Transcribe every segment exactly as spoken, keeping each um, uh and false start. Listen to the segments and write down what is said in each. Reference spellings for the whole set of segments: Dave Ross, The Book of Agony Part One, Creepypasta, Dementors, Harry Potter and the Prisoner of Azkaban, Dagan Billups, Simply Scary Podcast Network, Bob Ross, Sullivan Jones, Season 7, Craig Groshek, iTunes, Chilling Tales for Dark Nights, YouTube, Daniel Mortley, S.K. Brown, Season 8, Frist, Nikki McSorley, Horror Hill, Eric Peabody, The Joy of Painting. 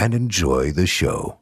and enjoy the show.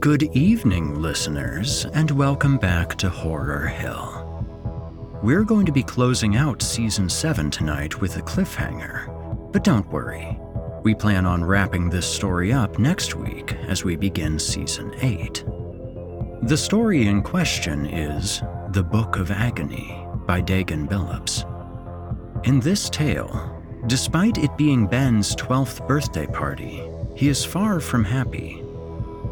Good evening, listeners, and welcome back to Horror Hill. We're going to be closing out Season seven tonight with a cliffhanger, but don't worry. We plan on wrapping this story up next week as we begin Season eight. The story in question is The Book of Agony by Dagan Billups. In this tale, despite it being Ben's twelfth birthday party, he is far from happy.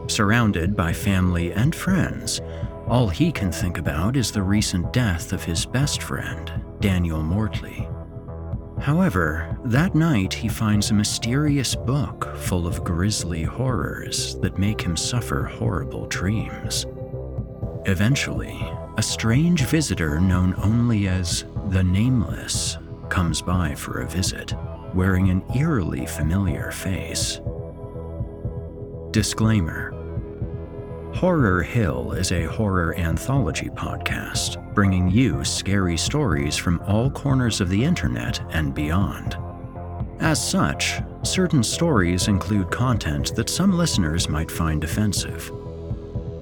Surrounded by family and friends, all he can think about is the recent death of his best friend, Daniel Mortley. However, that night he finds a mysterious book full of grisly horrors that make him suffer horrible dreams. Eventually, a strange visitor known only as the Nameless comes by for a visit, wearing an eerily familiar face. Disclaimer. Horror Hill is a horror anthology podcast, bringing you scary stories from all corners of the internet and beyond. As such, certain stories include content that some listeners might find offensive.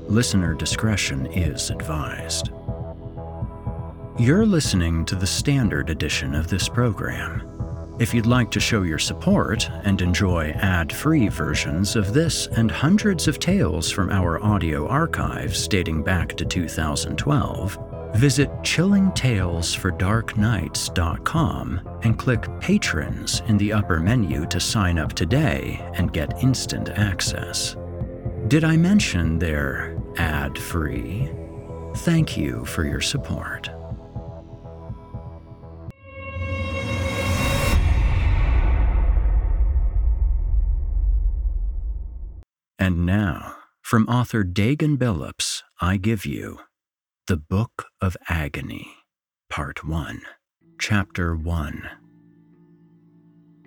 Listener discretion is advised. You're listening to the standard edition of this program. If you'd like to show your support and enjoy ad-free versions of this and hundreds of tales from our audio archives dating back to two thousand twelve, visit chilling tales for dark nights dot com and click Patrons in the upper menu to sign up today and get instant access. Did I mention they're ad-free? Thank you for your support. And now, from author Dagan Billups, I give you The Book of Agony, Part One, Chapter One.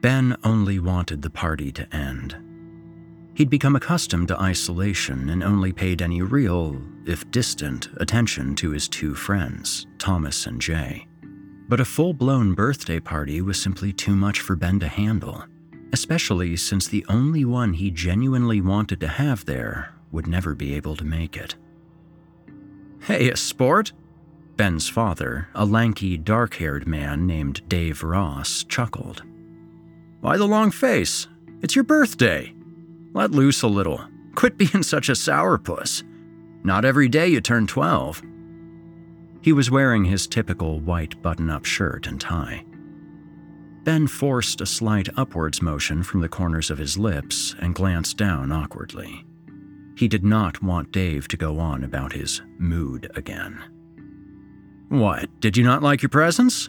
Ben only wanted the party to end. He'd become accustomed to isolation and only paid any real, if distant, attention to his two friends, Thomas and Jay. But a full-blown birthday party was simply too much for Ben to handle, especially since the only one he genuinely wanted to have there would never be able to make it. "Hey, a sport?" Ben's father, a lanky, dark-haired man named Dave Ross, chuckled. "Why the long face? It's your birthday. Let loose a little. Quit being such a sourpuss. Not every day you turn twelve." He was wearing his typical white button-up shirt and tie. Ben forced a slight upwards motion from the corners of his lips and glanced down awkwardly. He did not want Dave to go on about his mood again. "What, did you not like your presents?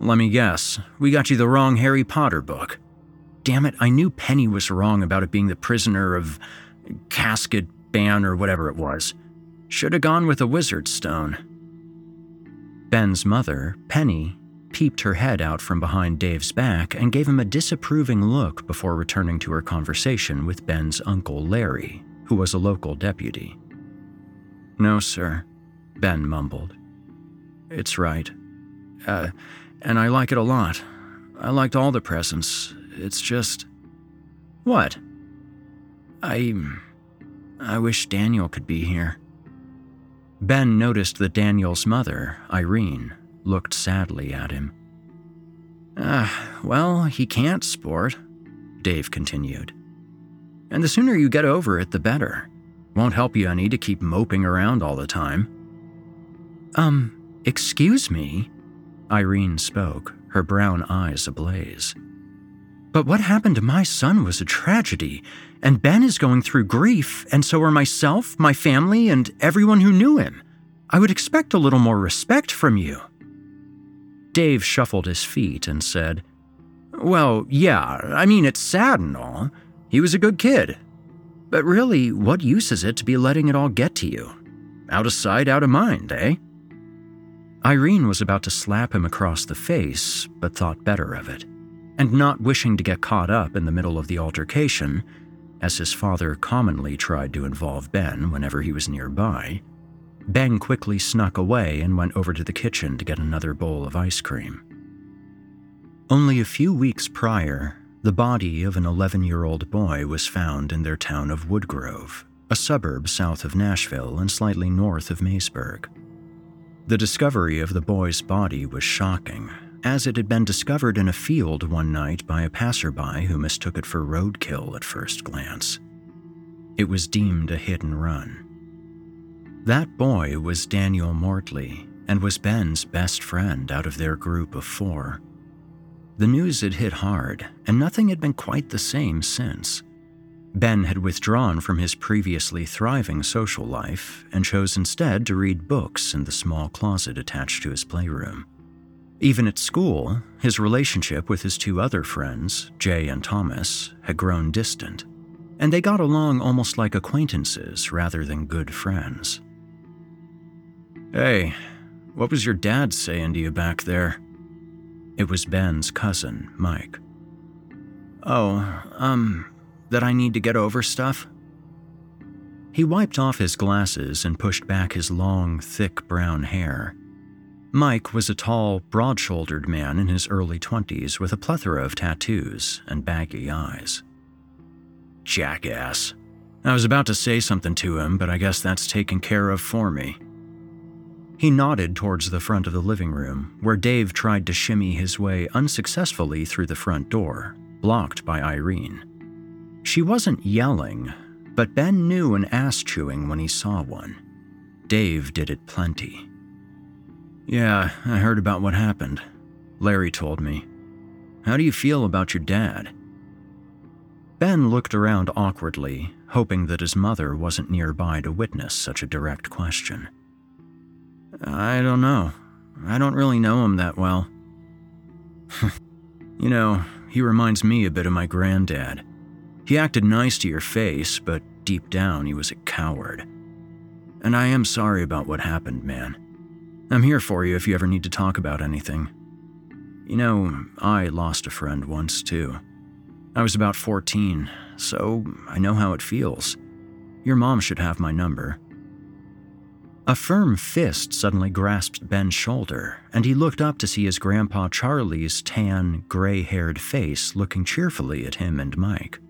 Let me guess, we got you the wrong Harry Potter book. Damn it, I knew Penny was wrong about it being the prisoner of Casket Ban or whatever it was. Should have gone with a wizard's stone. Ben's mother, Penny, peeped her head out from behind Dave's back and gave him a disapproving look before returning to her conversation with Ben's uncle Larry, who was a local deputy. "No, sir," Ben mumbled. "It's right. Uh, and I like it a lot. I liked all the presents. It's just..." "What?" I... I wish Daniel could be here." Ben noticed that Daniel's mother, Irene, looked sadly at him. "Ah, well, he can't, sport," Dave continued. "And the sooner you get over it, the better. Won't help you any to keep moping around all the time." Um, excuse me?" Irene spoke, her brown eyes ablaze. "But what happened to my son was a tragedy, and Ben is going through grief, and so are myself, my family, and everyone who knew him. I would expect a little more respect from you." Dave shuffled his feet and said, "Well, yeah, I mean, it's sad and all. He was a good kid. But really, what use is it to be letting it all get to you? Out of sight, out of mind, eh?" Irene was about to slap him across the face, but thought better of it, and not wishing to get caught up in the middle of the altercation, as his father commonly tried to involve Ben whenever he was nearby, Ben quickly snuck away and went over to the kitchen to get another bowl of ice cream. Only a few weeks prior, the body of an eleven-year-old boy was found in their town of Woodgrove, a suburb south of Nashville and slightly north of Maysburg. The discovery of the boy's body was shocking, as it had been discovered in a field one night by a passerby who mistook it for roadkill at first glance. It was deemed a hit and run. That boy was Daniel Mortley and was Ben's best friend out of their group of four. The news had hit hard, and nothing had been quite the same since. Ben had withdrawn from his previously thriving social life and chose instead to read books in the small closet attached to his playroom. Even at school, his relationship with his two other friends, Jay and Thomas, had grown distant, and they got along almost like acquaintances rather than good friends. "Hey, what was your dad saying to you back there?" It was Ben's cousin, Mike. "Oh, um... that I need to get over stuff?" He wiped off his glasses and pushed back his long, thick brown hair. Mike was a tall, broad-shouldered man in his early twenties with a plethora of tattoos and baggy eyes. "Jackass. I was about to say something to him, but I guess that's taken care of for me." He nodded towards the front of the living room, where Dave tried to shimmy his way unsuccessfully through the front door, blocked by Irene. She wasn't yelling, but Ben knew an ass-chewing when he saw one. Dave did it plenty. "Yeah, I heard about what happened. Larry told me. How do you feel about your dad?" Ben looked around awkwardly, hoping that his mother wasn't nearby to witness such a direct question. "I don't know. I don't really know him that well. You know, he reminds me a bit of my granddad. He acted nice to your face, but deep down he was a coward. And I am sorry about what happened, man. I'm here for you if you ever need to talk about anything. You know, I lost a friend once, too. I was about fourteen, so I know how it feels. Your mom should have my number." A firm fist suddenly grasped Ben's shoulder, and he looked up to see his grandpa Charlie's tan, gray-haired face looking cheerfully at him and Mike.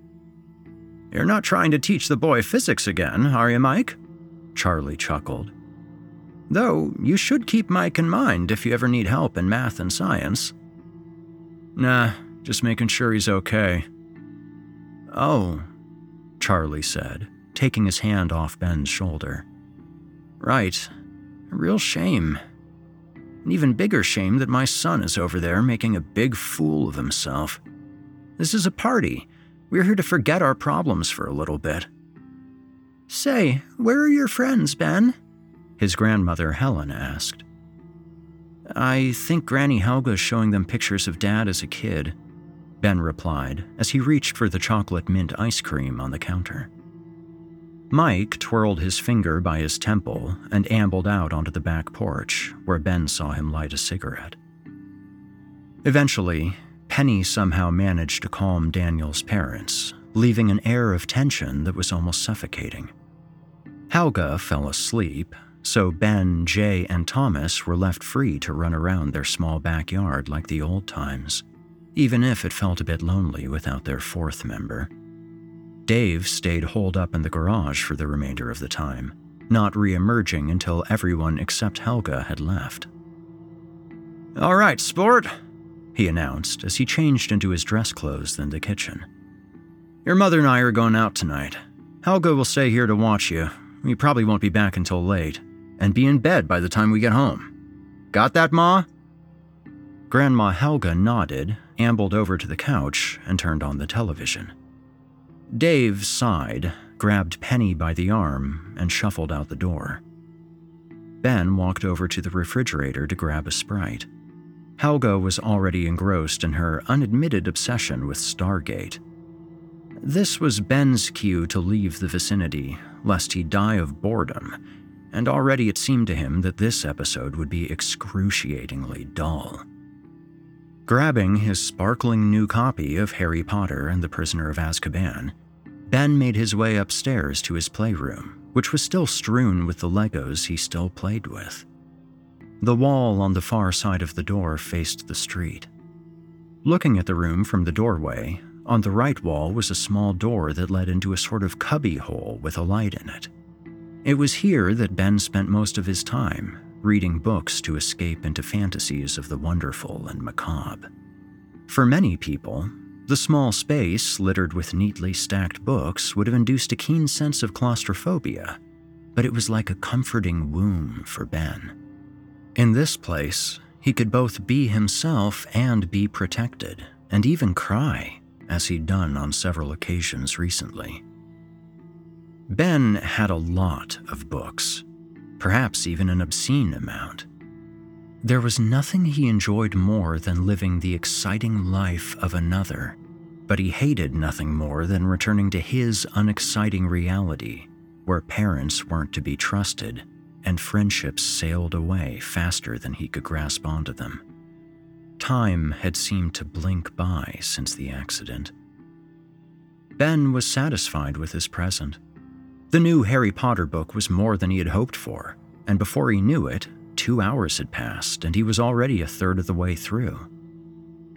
"You're not trying to teach the boy physics again, are you, Mike?" Charlie chuckled. "Though, you should keep Mike in mind if you ever need help in math and science." "Nah, just making sure he's okay." "Oh," Charlie said, taking his hand off Ben's shoulder. "Right. A real shame. An even bigger shame that my son is over there making a big fool of himself. This is a party. We're here to forget our problems for a little bit." "Say, where are your friends, Ben?" his grandmother Helen asked. I think Granny Helga's showing them pictures of Dad as a kid, Ben replied as he reached for the chocolate mint ice cream on the counter. Mike twirled his finger by his temple and ambled out onto the back porch, where Ben saw him light a cigarette. Eventually, Penny somehow managed to calm Daniel's parents, leaving an air of tension that was almost suffocating. Helga fell asleep, so Ben, Jay, and Thomas were left free to run around their small backyard like the old times, even if it felt a bit lonely without their fourth member. Dave stayed holed up in the garage for the remainder of the time, not re-emerging until everyone except Helga had left. "All right, sport," he announced as he changed into his dress clothes in the kitchen. "Your mother and I are going out tonight. Helga will stay here to watch you. We probably won't be back until late, and be in bed by the time we get home. Got that, Ma?" Grandma Helga nodded, ambled over to the couch, and turned on the television. Dave sighed, grabbed Penny by the arm, and shuffled out the door. Ben walked over to the refrigerator to grab a Sprite. Helga was already engrossed in her unadmitted obsession with Stargate. This was Ben's cue to leave the vicinity, lest he die of boredom, and already it seemed to him that this episode would be excruciatingly dull. Grabbing his sparkling new copy of Harry Potter and the Prisoner of Azkaban, Ben made his way upstairs to his playroom, which was still strewn with the Legos he still played with. The wall on the far side of the door faced the street. Looking at the room from the doorway, on the right wall was a small door that led into a sort of cubbyhole with a light in it. It was here that Ben spent most of his time, reading books to escape into fantasies of the wonderful and macabre. For many people, the small space littered with neatly stacked books would have induced a keen sense of claustrophobia, but it was like a comforting womb for Ben. In this place, he could both be himself and be protected, and even cry, as he'd done on several occasions recently. Ben had a lot of books, perhaps even an obscene amount. There was nothing he enjoyed more than living the exciting life of another, but he hated nothing more than returning to his unexciting reality, where parents weren't to be trusted and friendships sailed away faster than he could grasp onto them. Time had seemed to blink by since the accident. Ben was satisfied with his present. The new Harry Potter book was more than he had hoped for, and before he knew it, two hours had passed and he was already a third of the way through.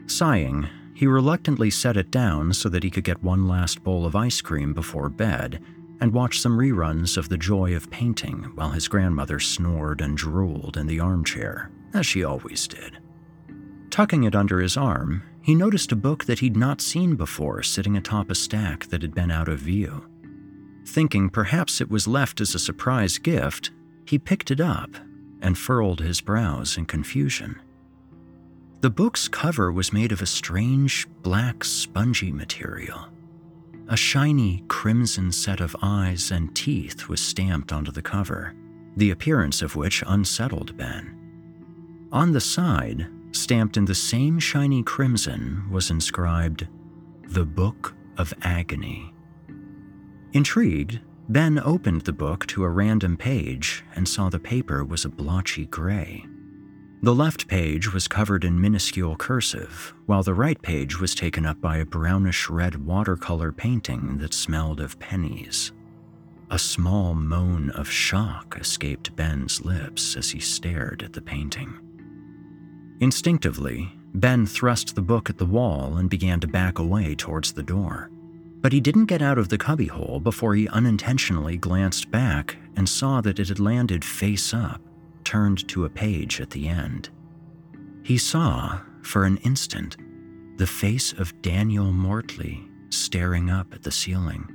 Sighing, he reluctantly set it down so that he could get one last bowl of ice cream before bed and watch some reruns of The Joy of Painting while his grandmother snored and drooled in the armchair, as she always did. Tucking it under his arm, he noticed a book that he'd not seen before sitting atop a stack that had been out of view. Thinking perhaps it was left as a surprise gift, he picked it up and furrowed his brows in confusion. The book's cover was made of a strange, black, spongy material. A shiny, crimson set of eyes and teeth was stamped onto the cover, the appearance of which unsettled Ben. On the side, stamped in the same shiny crimson, was inscribed, "The Book of Agony." Intrigued, Ben opened the book to a random page and saw the paper was a blotchy gray. The left page was covered in minuscule cursive, while the right page was taken up by a brownish-red watercolor painting that smelled of pennies. A small moan of shock escaped Ben's lips as he stared at the painting. Instinctively, Ben thrust the book at the wall and began to back away towards the door. But he didn't get out of the cubbyhole before he unintentionally glanced back and saw that it had landed face up, turned to a page at the end. He saw, for an instant, the face of Daniel Mortley staring up at the ceiling.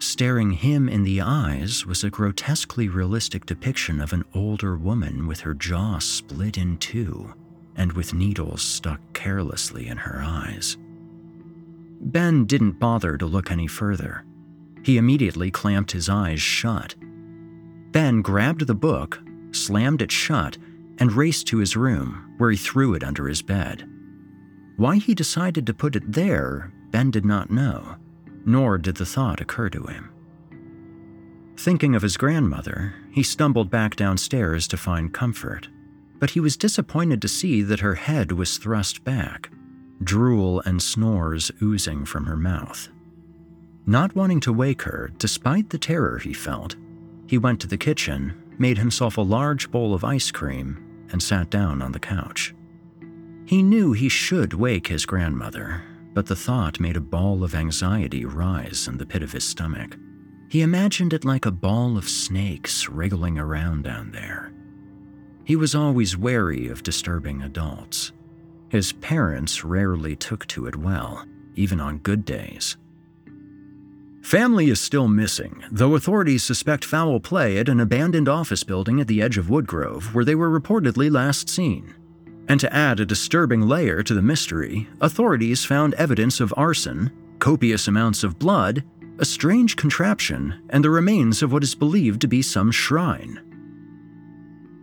Staring him in the eyes was a grotesquely realistic depiction of an older woman with her jaw split in two and with needles stuck carelessly in her eyes. Ben didn't bother to look any further. He immediately clamped his eyes shut. Ben grabbed the book, slammed it shut, and raced to his room, where he threw it under his bed. Why he decided to put it there, Ben did not know, nor did the thought occur to him. Thinking of his grandmother, he stumbled back downstairs to find comfort, but he was disappointed to see that her head was thrust back, drool and snores oozing from her mouth. Not wanting to wake her, despite the terror he felt, he went to the kitchen, made himself a large bowl of ice cream, and sat down on the couch. He knew he should wake his grandmother, but the thought made a ball of anxiety rise in the pit of his stomach. He imagined it like a ball of snakes wriggling around down there. He was always wary of disturbing adults. His parents rarely took to it well, even on good days. Family is still missing, though authorities suspect foul play at an abandoned office building at the edge of Woodgrove, where they were reportedly last seen. And to add a disturbing layer to the mystery, authorities found evidence of arson, copious amounts of blood, a strange contraption, and the remains of what is believed to be some shrine.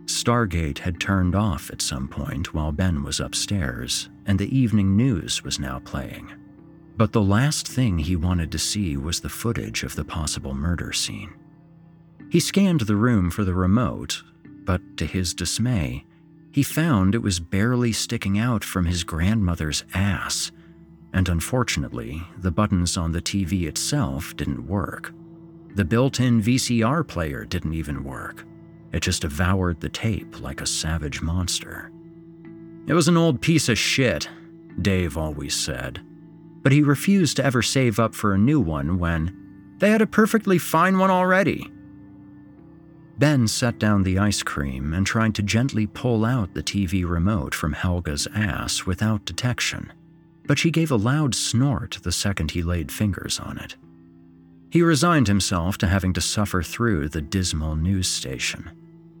Stargate had turned off at some point while Ben was upstairs, and the evening news was now playing. But the last thing he wanted to see was the footage of the possible murder scene. He scanned the room for the remote, but to his dismay, he found it was barely sticking out from his grandmother's ass, and unfortunately, the buttons on the T V itself didn't work. The built-in V C R player didn't even work. It just devoured the tape like a savage monster. "It was an old piece of shit," Dave always said, but he refused to ever save up for a new one when they had a perfectly fine one already. Ben set down the ice cream and tried to gently pull out the T V remote from Helga's ass without detection, but she gave a loud snort the second he laid fingers on it. He resigned himself to having to suffer through the dismal news station,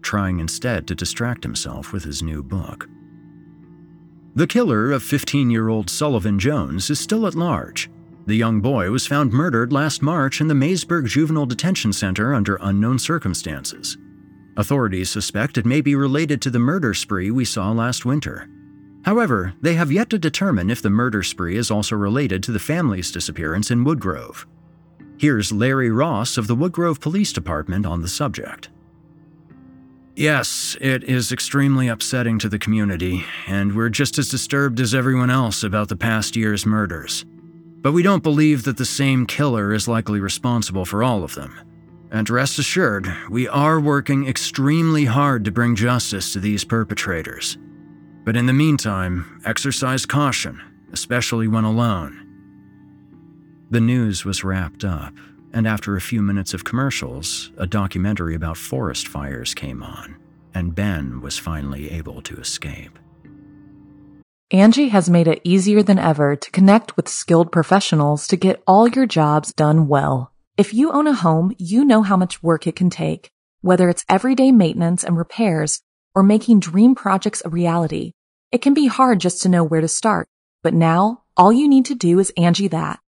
trying instead to distract himself with his new book. The killer of fifteen-year-old Sullivan Jones is still at large. The young boy was found murdered last March in the Maysburg Juvenile Detention Center under unknown circumstances. Authorities suspect it may be related to the murder spree we saw last winter. However, they have yet to determine if the murder spree is also related to the family's disappearance in Woodgrove. Here's Larry Ross of the Woodgrove Police Department on the subject. "Yes, it is extremely upsetting to the community, and we're just as disturbed as everyone else about the past year's murders. But we don't believe that the same killer is likely responsible for all of them. And rest assured, we are working extremely hard to bring justice to these perpetrators. But in the meantime, exercise caution, especially when alone." The news was wrapped up, and after a few minutes of commercials, a documentary about forest fires came on, and Ben was finally able to escape. Angie has made it easier than ever to connect with skilled professionals to get all your jobs done well. If you own a home, you know how much work it can take, whether it's everyday maintenance and repairs or making dream projects a reality. It can be hard just to know where to start, but now all you need to do is Angie that,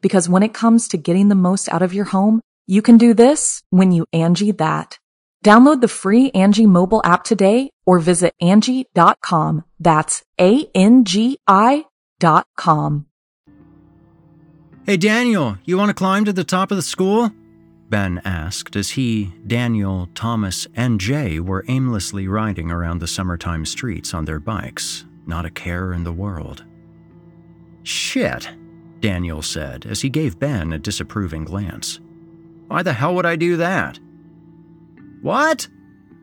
Because when it comes to getting the most out of your home, you can do this when you Angie that. Download the free Angie mobile app today or visit Angie dot com. That's A N G I dot com. "Hey, Daniel, you want to climb to the top of the school?" Ben asked as he, Daniel, Thomas, and Jay were aimlessly riding around the summertime streets on their bikes, not a care in the world. "Shit," Daniel said as he gave Ben a disapproving glance. "Why the hell would I do that?" "What?"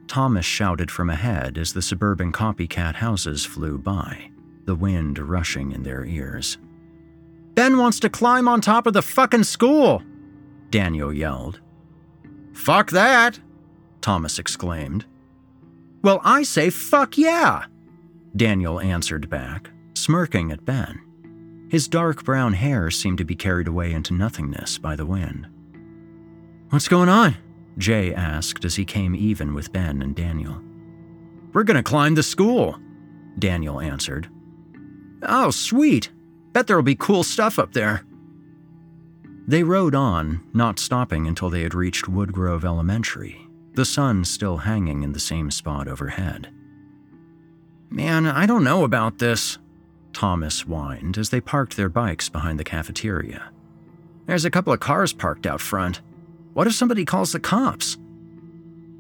Thomas shouted from ahead as the suburban copycat houses flew by, the wind rushing in their ears. "Ben wants to climb on top of the fucking school," Daniel yelled. "Fuck that," Thomas exclaimed. "Well, I say fuck yeah," Daniel answered back, smirking at Ben. His dark brown hair seemed to be carried away into nothingness by the wind. "What's going on?" Jay asked as he came even with Ben and Daniel. "We're gonna climb the school," Daniel answered. "Oh, sweet. Bet there'll be cool stuff up there." They rode on, not stopping until they had reached Woodgrove Elementary, the sun still hanging in the same spot overhead. "Man, I don't know about this," Thomas whined as they parked their bikes behind the cafeteria. "There's a couple of cars parked out front. What if somebody calls the cops?"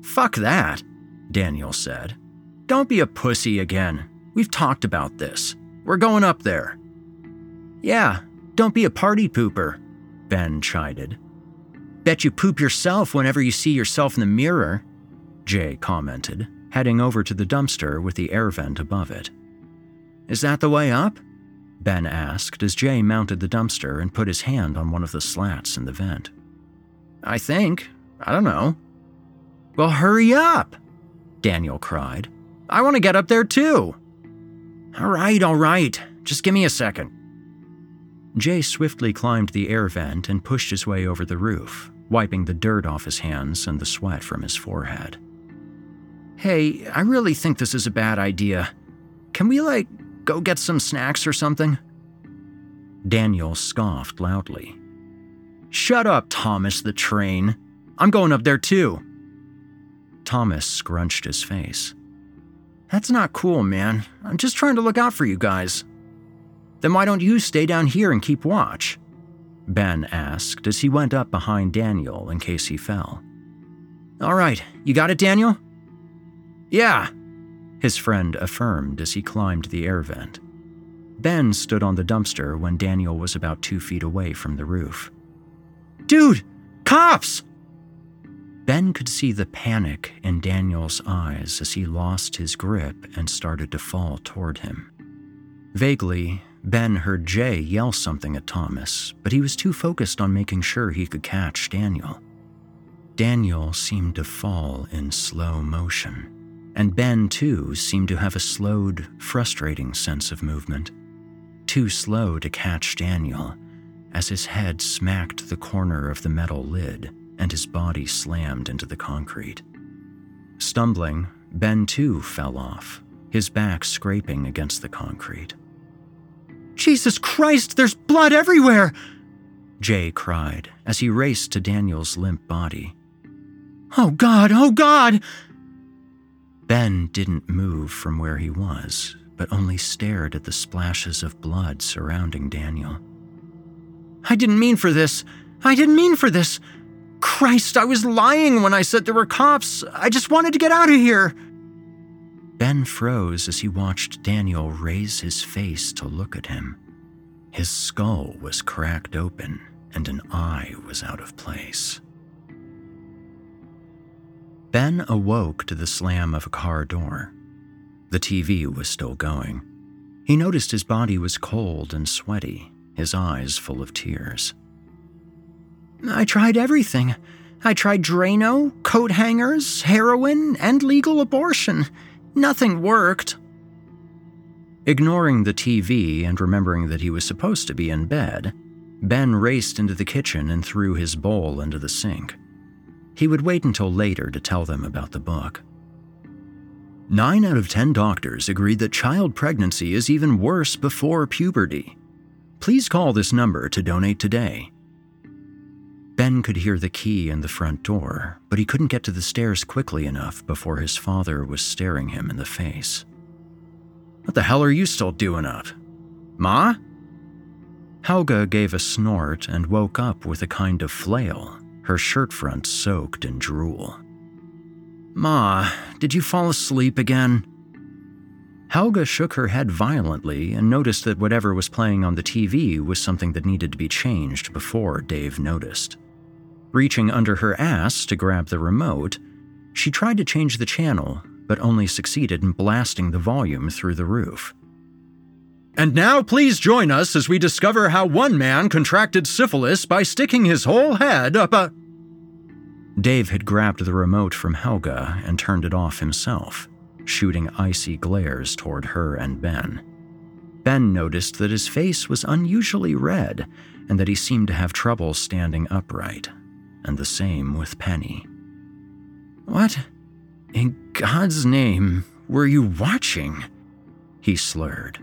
"Fuck that," Daniel said. "Don't be a pussy again. We've talked about this. We're going up there." "Yeah, don't be a party pooper," Ben chided. "Bet you poop yourself whenever you see yourself in the mirror," Jay commented, heading over to the dumpster with the air vent above it. "Is that the way up?" Ben asked as Jay mounted the dumpster and put his hand on one of the slats in the vent. "I think. I don't know." "Well, hurry up!" Daniel cried. "I want to get up there too." "All right, all right. Just give me a second." Jay swiftly climbed the air vent and pushed his way over the roof, wiping the dirt off his hands and the sweat from his forehead. "Hey, I really think this is a bad idea. Can we, like, go get some snacks or something?" Daniel scoffed loudly. "Shut up, Thomas the Train. I'm going up there too." Thomas scrunched his face. "That's not cool, man. I'm just trying to look out for you guys." "Then why don't you stay down here and keep watch?" Ben asked as he went up behind Daniel in case he fell. "All right, you got it, Daniel?" "Yeah," his friend affirmed as he climbed the air vent. Ben stood on the dumpster when Daniel was about two feet away from the roof. "Dude, cops!" Ben could see the panic in Daniel's eyes as he lost his grip and started to fall toward him. Vaguely, Ben heard Jay yell something at Thomas, but he was too focused on making sure he could catch Daniel. Daniel seemed to fall in slow motion, and Ben, too, seemed to have a slowed, frustrating sense of movement. Too slow to catch Daniel, as his head smacked the corner of the metal lid and his body slammed into the concrete. Stumbling, Ben too fell off, his back scraping against the concrete. "Jesus Christ, there's blood everywhere!" Jay cried as he raced to Daniel's limp body. "Oh God, oh God!" Ben didn't move from where he was, but only stared at the splashes of blood surrounding Daniel. "I didn't mean for this. I didn't mean for this. Christ, I was lying when I said there were cops. I just wanted to get out of here." Ben froze as he watched Daniel raise his face to look at him. His skull was cracked open and an eye was out of place. Ben awoke to the slam of a car door. The T V was still going. He noticed his body was cold and sweaty, his eyes full of tears. "I tried everything. I tried Drano, coat hangers, heroin, and legal abortion. Nothing worked." Ignoring the T V and remembering that he was supposed to be in bed, Ben raced into the kitchen and threw his bowl into the sink. He would wait until later to tell them about the book. Nine out of ten doctors agreed that child pregnancy is even worse before puberty. Please call this number to donate today. Ben could hear the key in the front door, but he couldn't get to the stairs quickly enough before his father was staring him in the face. "What the hell are you still doing up? Ma?" Helga gave a snort and woke up with a kind of flail, her shirt front soaked in drool. "Ma, did you fall asleep again?" Helga shook her head violently and noticed that whatever was playing on the T V was something that needed to be changed before Dave noticed. Reaching under her ass to grab the remote, she tried to change the channel, but only succeeded in blasting the volume through the roof. "And now please join us as we discover how one man contracted syphilis by sticking his whole head up a—" Dave had grabbed the remote from Helga and turned it off himself. shooting icy glares toward her and Ben. Ben noticed that his face was unusually red and that he seemed to have trouble standing upright, and the same with Penny. "What in God's name were you watching?" he slurred.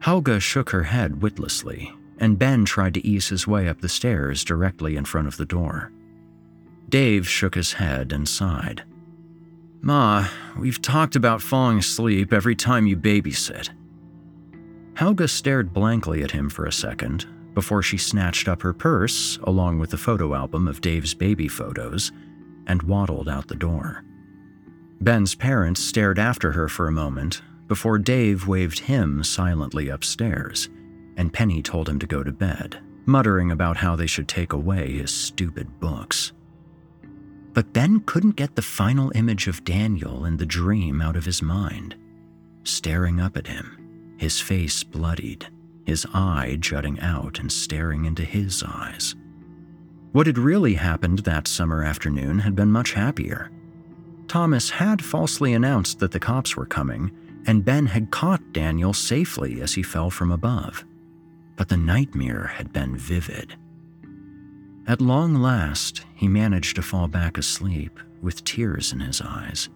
Helga shook her head witlessly, and Ben tried to ease his way up the stairs directly in front of the door. Dave shook his head and sighed. "Ma, we've talked about falling asleep every time you babysit." Helga stared blankly at him for a second before she snatched up her purse, along with the photo album of Dave's baby photos, and waddled out the door. Ben's parents stared after her for a moment before Dave waved him silently upstairs, and Penny told him to go to bed, muttering about how they should take away his stupid books. But Ben couldn't get the final image of Daniel in the dream out of his mind, staring up at him, his face bloodied, his eye jutting out and staring into his eyes. What had really happened that summer afternoon had been much happier. Thomas had falsely announced that the cops were coming, and Ben had caught Daniel safely as he fell from above. But the nightmare had been vivid. At long last, he managed to fall back asleep with tears in his eyes,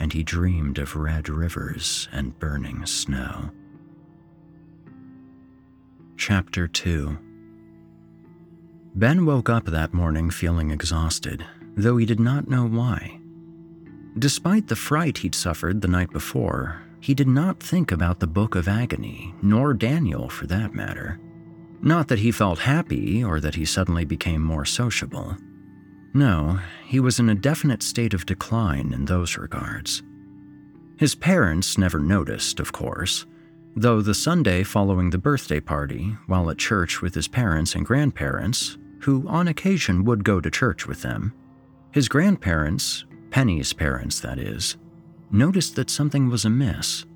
and he dreamed of red rivers and burning snow. Chapter two. Ben woke up that morning feeling exhausted, though he did not know why. Despite the fright he'd suffered the night before, he did not think about the Book of Agony, nor Daniel for that matter. Not that he felt happy or that he suddenly became more sociable. No, he was in a definite state of decline in those regards. His parents never noticed, of course, though the Sunday following the birthday party, while at church with his parents and grandparents, who on occasion would go to church with them, his grandparents, Penny's parents, that is, noticed that something was amiss.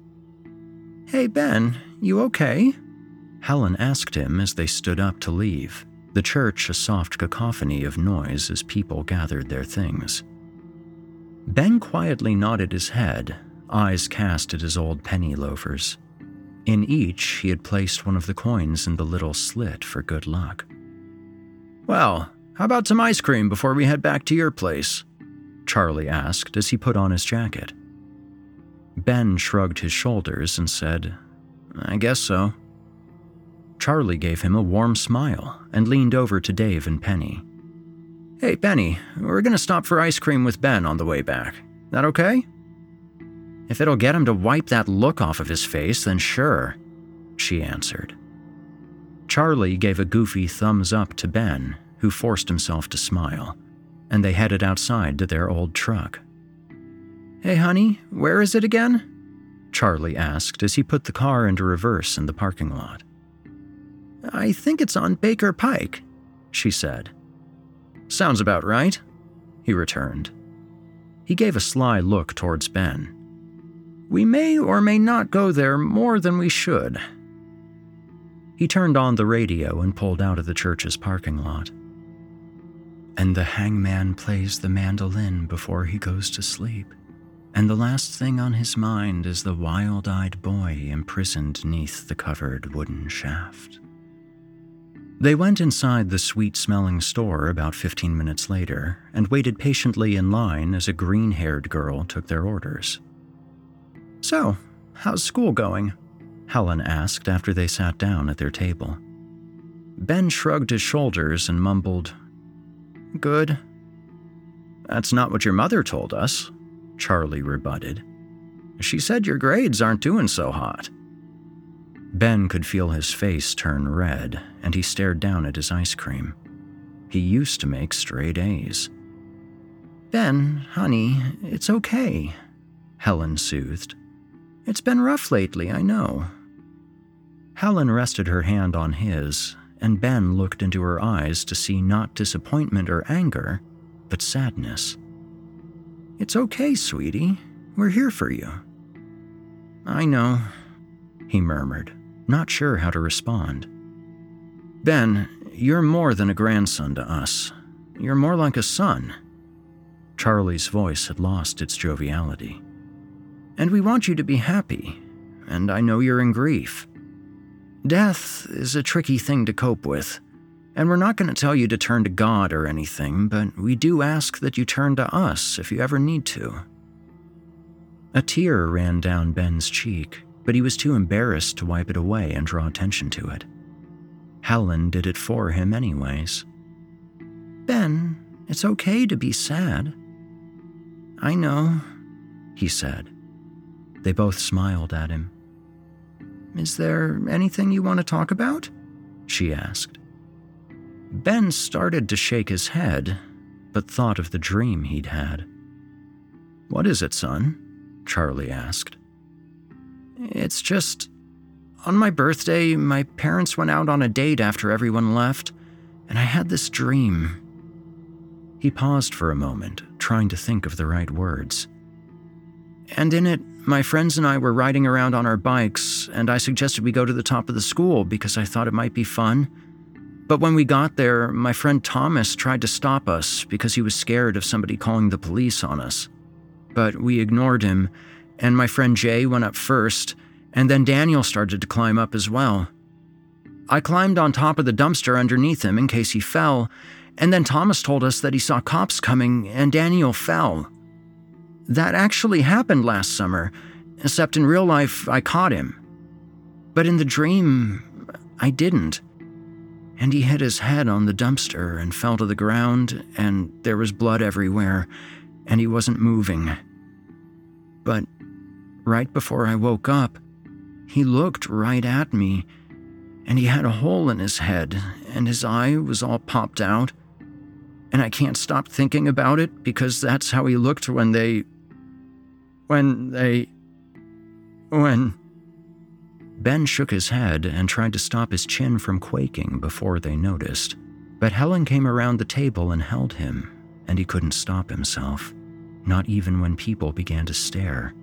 "Hey, Ben, you okay?" Helen asked him as they stood up to leave, the church a soft cacophony of noise as people gathered their things. Ben quietly nodded his head, eyes cast at his old penny loafers. In each, he had placed one of the coins in the little slit for good luck. "Well, how about some ice cream before we head back to your place?" Charlie asked as he put on his jacket. Ben shrugged his shoulders and said, "I guess so." Charlie gave him a warm smile and leaned over to Dave and Penny. "Hey, Penny, we're going to stop for ice cream with Ben on the way back. That okay?" "If it'll get him to wipe that look off of his face, then sure," she answered. Charlie gave a goofy thumbs up to Ben, who forced himself to smile, and they headed outside to their old truck. "Hey, honey, where is it again?" Charlie asked as he put the car into reverse in the parking lot. "I think it's on Baker Pike," she said. "Sounds about right," he returned. He gave a sly look towards Ben. "We may or may not go there more than we should." He turned on the radio and pulled out of the church's parking lot. "And the hangman plays the mandolin before he goes to sleep, and the last thing on his mind is the wild-eyed boy imprisoned 'neath the covered wooden shaft." They went inside the sweet-smelling store about fifteen minutes later and waited patiently in line as a green-haired girl took their orders. "So, how's school going?" Helen asked after they sat down at their table. Ben shrugged his shoulders and mumbled, "Good." "That's not what your mother told us," Charlie rebutted. "She said your grades aren't doing so hot." Ben could feel his face turn red, and he stared down at his ice cream. He used to make straight A's. "Ben, honey, it's okay," Helen soothed. "It's been rough lately, I know." Helen rested her hand on his, and Ben looked into her eyes to see not disappointment or anger, but sadness. "It's okay, sweetie. We're here for you." "I know," he murmured, not sure how to respond. "Ben, you're more than a grandson to us. You're more like a son." Charlie's voice had lost its joviality. And we want you to be happy, and I know you're in grief. Death is a tricky thing to cope with, and we're not going to tell you to turn to God or anything, but we do ask that you turn to us if you ever need to." A tear ran down Ben's cheek, but he was too embarrassed to wipe it away and draw attention to it. Helen did it for him anyways. "Ben, it's okay to be sad." "I know," he said. They both smiled at him. "Is there anything you want to talk about?" she asked. Ben started to shake his head, but thought of the dream he'd had. "What is it, son?" Charlie asked. "It's just, on my birthday, my parents went out on a date after everyone left, and I had this dream." He paused for a moment, trying to think of the right words. "And in it, my friends and I were riding around on our bikes, and I suggested we go to the top of the school because I thought it might be fun. But when we got there, my friend Thomas tried to stop us because he was scared of somebody calling the police on us. But we ignored him, and my friend Jay went up first, and then Daniel started to climb up as well. I climbed on top of the dumpster underneath him in case he fell, and then Thomas told us that he saw cops coming and Daniel fell. That actually happened last summer, except in real life I caught him. But in the dream, I didn't. And he hit his head on the dumpster and fell to the ground, and there was blood everywhere, and he wasn't moving. But right before I woke up, he looked right at me, and he had a hole in his head, and his eye was all popped out. And I can't stop thinking about it because that's how he looked when they... when they... when... Ben shook his head and tried to stop his chin from quaking before they noticed, but Helen came around the table and held him, and he couldn't stop himself, not even when people began to stare.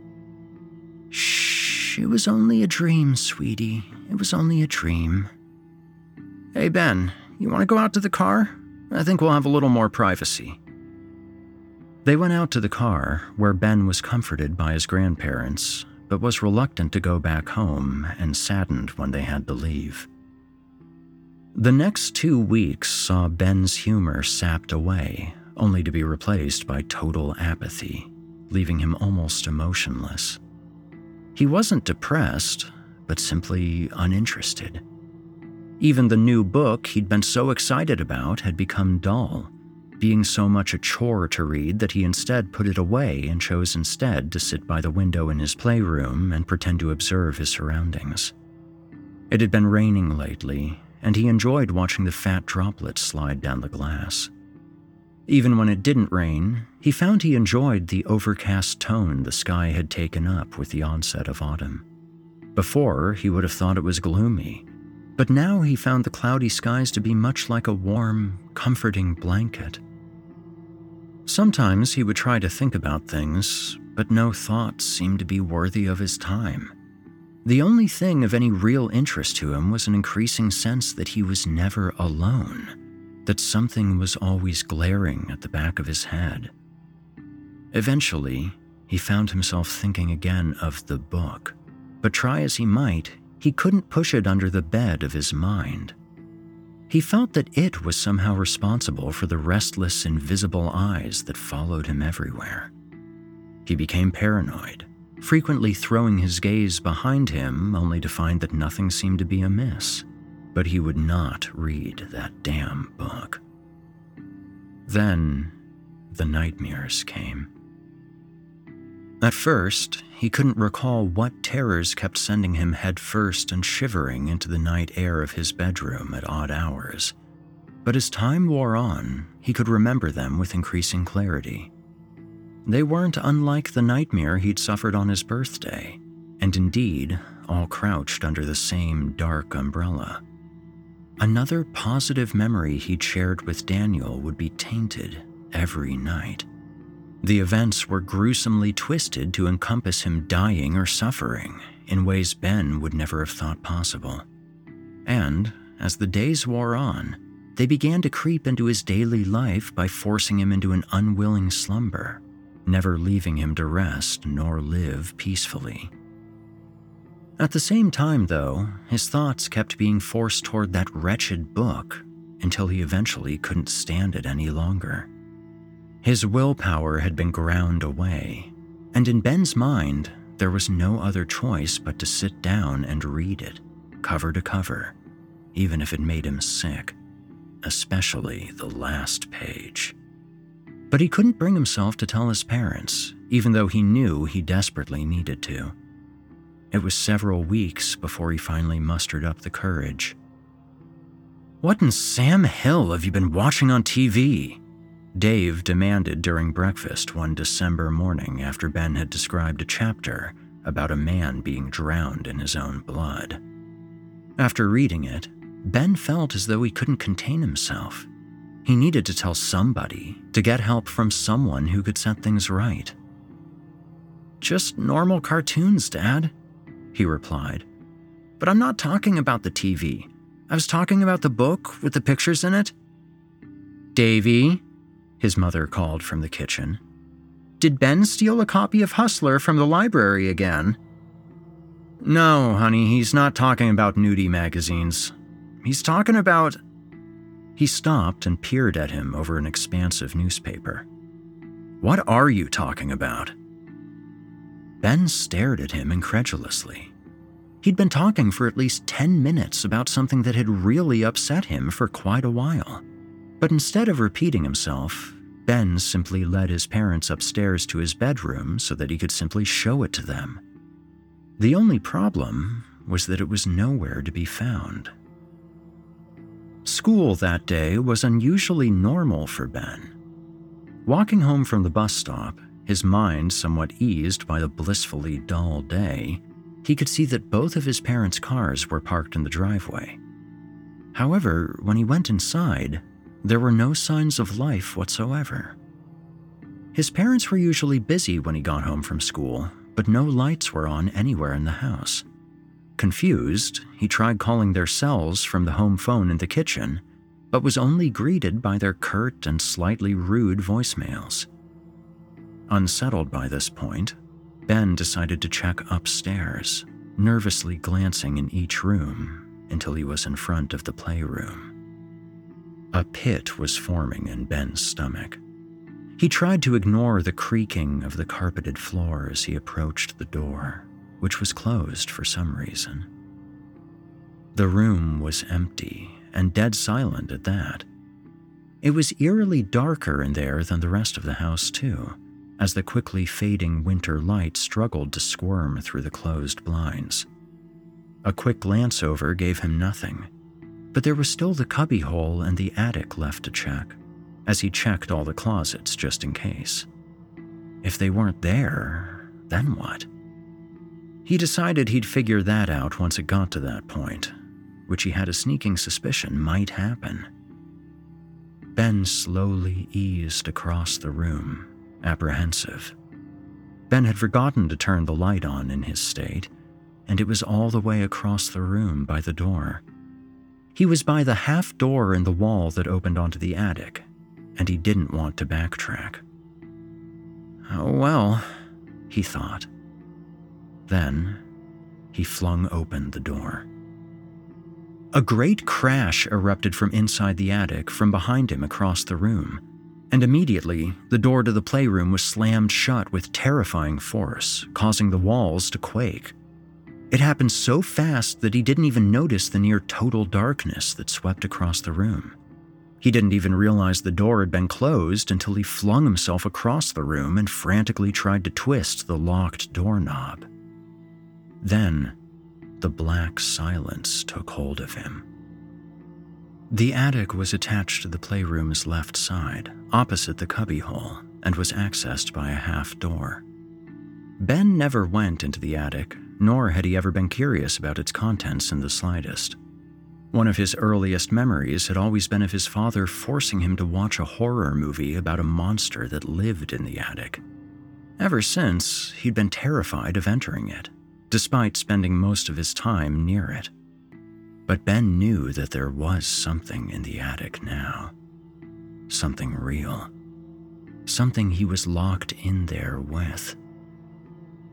"Shh, it was only a dream, sweetie. It was only a dream." "Hey, Ben, you want to go out to the car? I think we'll have a little more privacy." They went out to the car, where Ben was comforted by his grandparents, but was reluctant to go back home and saddened when they had to leave. The next two weeks saw Ben's humor sapped away, only to be replaced by total apathy, leaving him almost emotionless. He wasn't depressed, but simply uninterested. Even the new book he'd been so excited about had become dull, being so much a chore to read that he instead put it away and chose instead to sit by the window in his playroom and pretend to observe his surroundings. It had been raining lately, and he enjoyed watching the fat droplets slide down the glass. Even when it didn't rain, he found he enjoyed the overcast tone the sky had taken up with the onset of autumn. Before, he would have thought it was gloomy, but now he found the cloudy skies to be much like a warm, comforting blanket. Sometimes he would try to think about things, but no thoughts seemed to be worthy of his time. The only thing of any real interest to him was an increasing sense that he was never alone, that something was always glaring at the back of his head. Eventually, he found himself thinking again of the book, but try as he might, he couldn't push it under the bed of his mind. He felt that it was somehow responsible for the restless, invisible eyes that followed him everywhere. He became paranoid, frequently throwing his gaze behind him only to find that nothing seemed to be amiss, but he would not read that damn book. Then, the nightmares came. At first, he couldn't recall what terrors kept sending him headfirst and shivering into the night air of his bedroom at odd hours. But as time wore on, he could remember them with increasing clarity. They weren't unlike the nightmare he'd suffered on his birthday, and indeed, all crouched under the same dark umbrella. Another positive memory he'd shared with Daniel would be tainted every night. The events were gruesomely twisted to encompass him dying or suffering in ways Ben would never have thought possible. And, as the days wore on, they began to creep into his daily life by forcing him into an unwilling slumber, never leaving him to rest nor live peacefully. At the same time, though, his thoughts kept being forced toward that wretched book until he eventually couldn't stand it any longer. His willpower had been ground away, and in Ben's mind, there was no other choice but to sit down and read it, cover to cover, even if it made him sick, especially the last page. But he couldn't bring himself to tell his parents, even though he knew he desperately needed to. It was several weeks before he finally mustered up the courage. "What in Sam Hill have you been watching on T V?" Dave demanded during breakfast one December morning after Ben had described a chapter about a man being drowned in his own blood. After reading it, Ben felt as though he couldn't contain himself. He needed to tell somebody, to get help from someone who could set things right. "Just normal cartoons, Dad," he replied. "But I'm not talking about the T V. I was talking about the book with the pictures in it." "Davy," his mother called from the kitchen. "Did Ben steal a copy of Hustler from the library again?" "No, honey, he's not talking about nudie magazines. He's talking about..." He stopped and peered at him over an expansive newspaper. "What are you talking about?" Ben stared at him incredulously. He'd been talking for at least ten minutes about something that had really upset him for quite a while. But instead of repeating himself, Ben simply led his parents upstairs to his bedroom so that he could simply show it to them. The only problem was that it was nowhere to be found. School that day was unusually normal for Ben. Walking home from the bus stop, his mind somewhat eased by the blissfully dull day, he could see that both of his parents' cars were parked in the driveway. However, when he went inside, there were no signs of life whatsoever. His parents were usually busy when he got home from school, but no lights were on anywhere in the house. Confused, he tried calling their cells from the home phone in the kitchen, but was only greeted by their curt and slightly rude voicemails. Unsettled by this point, Ben decided to check upstairs, nervously glancing in each room until he was in front of the playroom. A pit was forming in Ben's stomach. He tried to ignore the creaking of the carpeted floor as he approached the door, which was closed for some reason. The room was empty and dead silent at that. It was eerily darker in there than the rest of the house, too, as the quickly fading winter light struggled to squirm through the closed blinds. A quick glance over gave him nothing, but there was still the cubbyhole and the attic left to check, as he checked all the closets just in case. If they weren't there, then what? He decided he'd figure that out once it got to that point, which he had a sneaking suspicion might happen. Ben slowly eased across the room, apprehensive. Ben had forgotten to turn the light on in his state, and it was all the way across the room by the door. He was by the half door in the wall that opened onto the attic, and he didn't want to backtrack. "Oh well," he thought. Then, he flung open the door. A great crash erupted from inside the attic from behind him across the room, and immediately, the door to the playroom was slammed shut with terrifying force, causing the walls to quake. It happened so fast that he didn't even notice the near total darkness that swept across the room. He didn't even realize the door had been closed until he flung himself across the room and frantically tried to twist the locked doorknob. Then, the black silence took hold of him. The attic was attached to the playroom's left side, opposite the cubbyhole, and was accessed by a half door. Ben never went into the attic, nor had he ever been curious about its contents in the slightest. One of his earliest memories had always been of his father forcing him to watch a horror movie about a monster that lived in the attic. Ever since, he'd been terrified of entering it, despite spending most of his time near it. But Ben knew that there was something in the attic now. Something real. something he was locked in there with.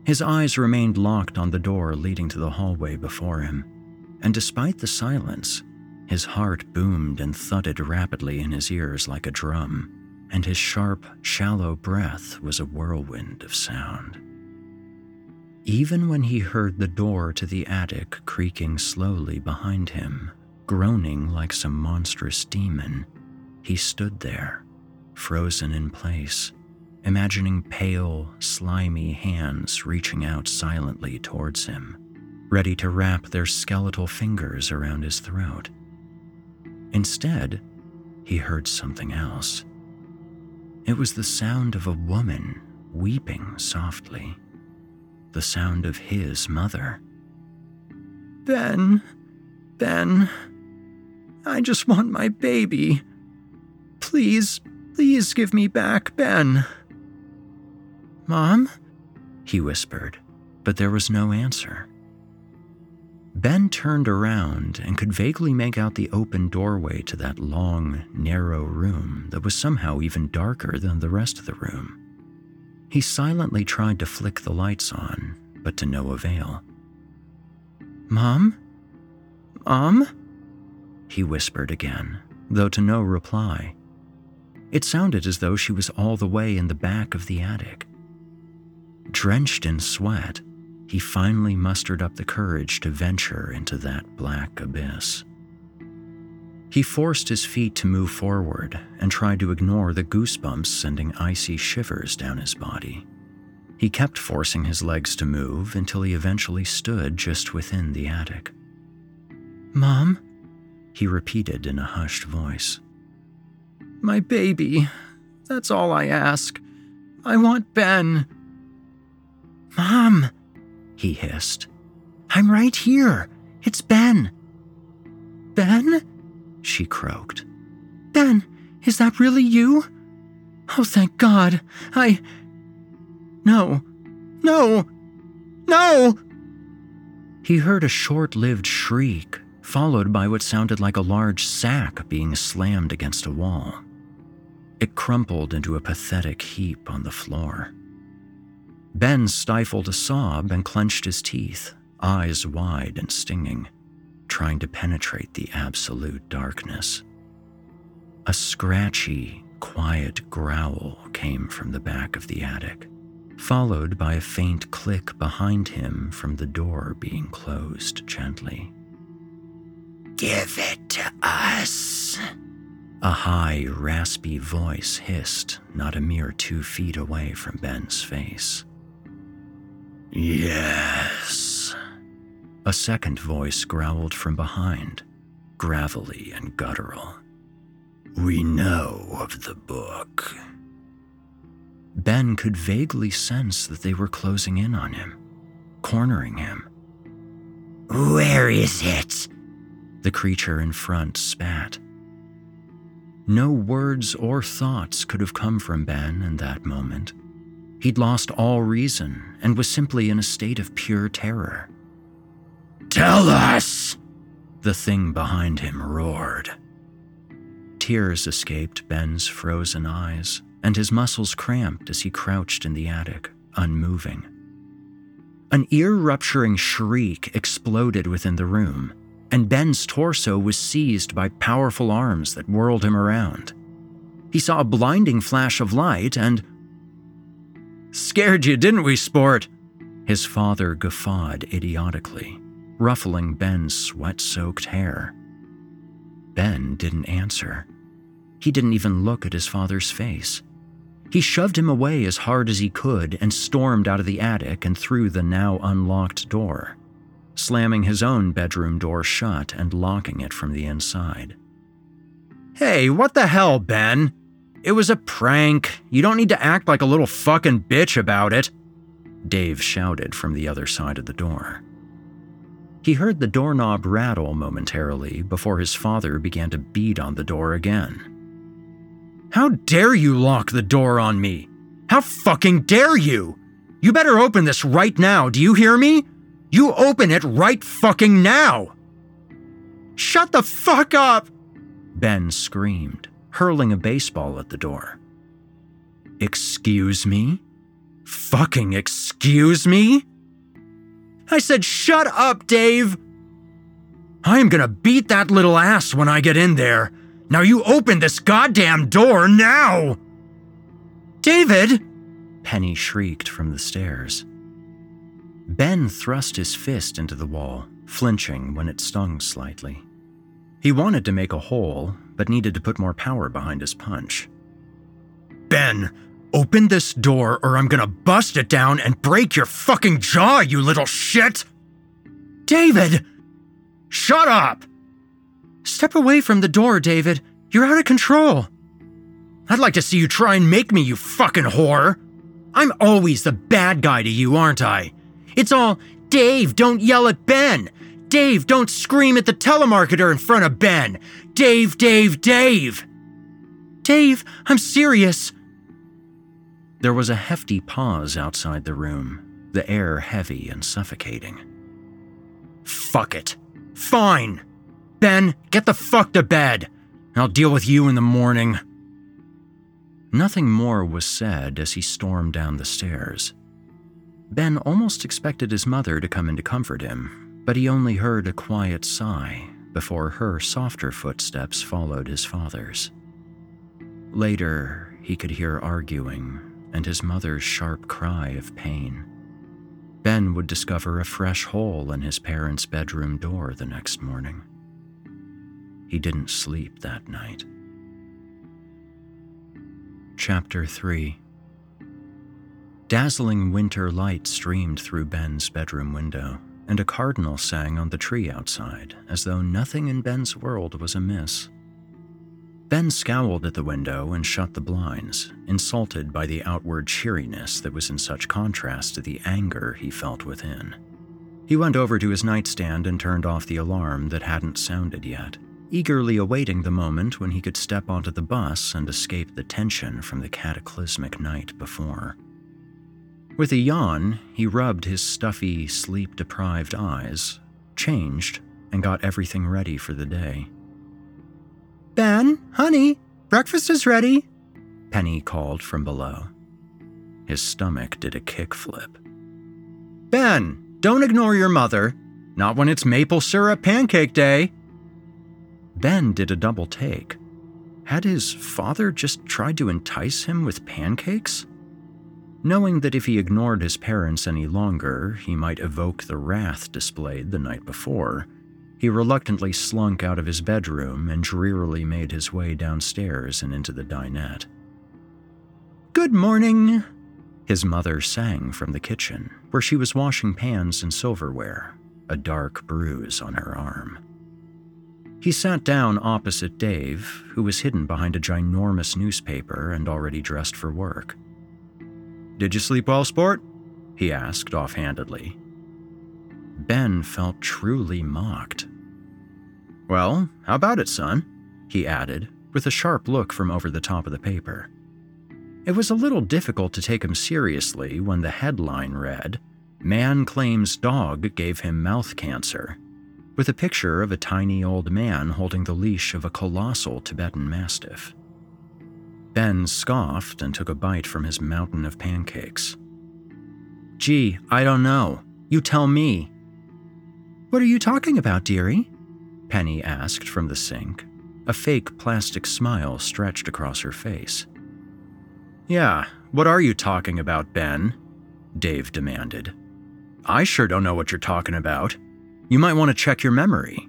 His eyes remained locked on the door leading to the hallway before him, and despite the silence, his heart boomed and thudded rapidly in his ears like a drum, and his sharp, shallow breath was a whirlwind of sound. Even when he heard the door to the attic creaking slowly behind him, groaning like some monstrous demon, he stood there, frozen in place, imagining pale, slimy hands reaching out silently towards him, ready to wrap their skeletal fingers around his throat. Instead, he heard something else. It was the sound of a woman weeping softly, the sound of his mother. Ben, Ben, I just want my baby. Please, please give me back Ben. Mom? He whispered, but there was no answer. Ben turned around and could vaguely make out the open doorway to that long, narrow room that was somehow even darker than the rest of the room. He silently tried to flick the lights on, but to no avail. Mom? Mom? He whispered again, though to no reply. It sounded as though she was all the way in the back of the attic. Drenched in sweat, he finally mustered up the courage to venture into that black abyss. He forced his feet to move forward and tried to ignore the goosebumps sending icy shivers down his body. He kept forcing his legs to move until he eventually stood just within the attic. Mom, he repeated in a hushed voice. My baby, that's all I ask. I want Ben. Mom, he hissed. I'm right here. It's Ben. Ben? She croaked. Ben, is that really you? Oh, thank God. I... No. No. No! He heard a short-lived shriek, followed by what sounded like a large sack being slammed against a wall. It crumpled into a pathetic heap on the floor. Ben stifled a sob and clenched his teeth, eyes wide and stinging, trying to penetrate the absolute darkness. A scratchy, quiet growl came from the back of the attic, followed by a faint click behind him from the door being closed gently. Give it to us, a high, raspy voice hissed not a mere two feet away from Ben's face. Yes. A second voice growled from behind, gravelly and guttural. We know of the book. Ben could vaguely sense that they were closing in on him, cornering him. Where is it? The creature in front spat. No words or thoughts could have come from Ben in that moment. He'd lost all reason and was simply in a state of pure terror. Tell us! The thing behind him roared. Tears escaped Ben's frozen eyes, and his muscles cramped as he crouched in the attic, unmoving. An ear-rupturing shriek exploded within the room, and Ben's torso was seized by powerful arms that whirled him around. He saw a blinding flash of light and... Scared you, didn't we, sport? His father guffawed idiotically, ruffling Ben's sweat-soaked hair. Ben didn't answer. He didn't even look at his father's face. He shoved him away as hard as he could and stormed out of the attic and through the now unlocked door, slamming his own bedroom door shut and locking it from the inside. Hey, what the hell, Ben? It was a prank. You don't need to act like a little fucking bitch about it, Dave shouted from the other side of the door. He heard the doorknob rattle momentarily before his father began to beat on the door again. How dare you lock the door on me? How fucking dare you? You better open this right now, do you hear me? You open it right fucking now! Shut the fuck up! Ben screamed, hurling a baseball at the door. Excuse me? Fucking excuse me? I said, shut up, Dave. I'm gonna beat that little ass when I get in there. Now you open this goddamn door now! David! Penny shrieked from the stairs. Ben thrust his fist into the wall, flinching when it stung slightly. He wanted to make a hole, but needed to put more power behind his punch. Ben, open this door or I'm gonna bust it down and break your fucking jaw, you little shit! David! Shut up! Step away from the door, David. You're out of control. I'd like to see you try and make me, you fucking whore. I'm always the bad guy to you, aren't I? It's all, Dave, don't yell at Ben. Dave, don't scream at the telemarketer in front of Ben. Dave, Dave, Dave. Dave, I'm serious. There was a hefty pause outside the room, the air heavy and suffocating. Fuck it. Fine. Ben, get the fuck to bed. I'll deal with you in the morning. Nothing more was said as he stormed down the stairs. Ben almost expected his mother to come in to comfort him, but he only heard a quiet sigh before her softer footsteps followed his father's. Later, he could hear arguing and his mother's sharp cry of pain. Ben would discover a fresh hole in his parents' bedroom door the next morning. He didn't sleep that night. Chapter three. Dazzling winter light streamed through Ben's bedroom window, and a cardinal sang on the tree outside, as though nothing in Ben's world was amiss. Ben scowled at the window and shut the blinds, insulted by the outward cheeriness that was in such contrast to the anger he felt within. He went over to his nightstand and turned off the alarm that hadn't sounded yet, eagerly awaiting the moment when he could step onto the bus and escape the tension from the cataclysmic night before. With a yawn, he rubbed his stuffy, sleep-deprived eyes, changed, and got everything ready for the day. Ben, honey, breakfast is ready, Penny called from below. His stomach did a kickflip. Ben, don't ignore your mother. Not when it's maple syrup pancake day. Ben did a double take. Had his father just tried to entice him with pancakes? Knowing that if he ignored his parents any longer, he might evoke the wrath displayed the night before, he reluctantly slunk out of his bedroom and drearily made his way downstairs and into the dinette. Good morning, his mother sang from the kitchen, where she was washing pans and silverware, a dark bruise on her arm. He sat down opposite Dave, who was hidden behind a ginormous newspaper and already dressed for work. Did you sleep well, sport? He asked offhandedly. Ben felt truly mocked. Well, how about it, son? He added, with a sharp look from over the top of the paper. It was a little difficult to take him seriously when the headline read, Man Claims Dog Gave Him Mouth Cancer, with a picture of a tiny old man holding the leash of a colossal Tibetan Mastiff. Ben scoffed and took a bite from his mountain of pancakes. Gee, I don't know. You tell me. What are you talking about, dearie? Penny asked from the sink, a fake plastic smile stretched across her face. Yeah, what are you talking about, Ben? Dave demanded. I sure don't know what you're talking about. You might want to check your memory.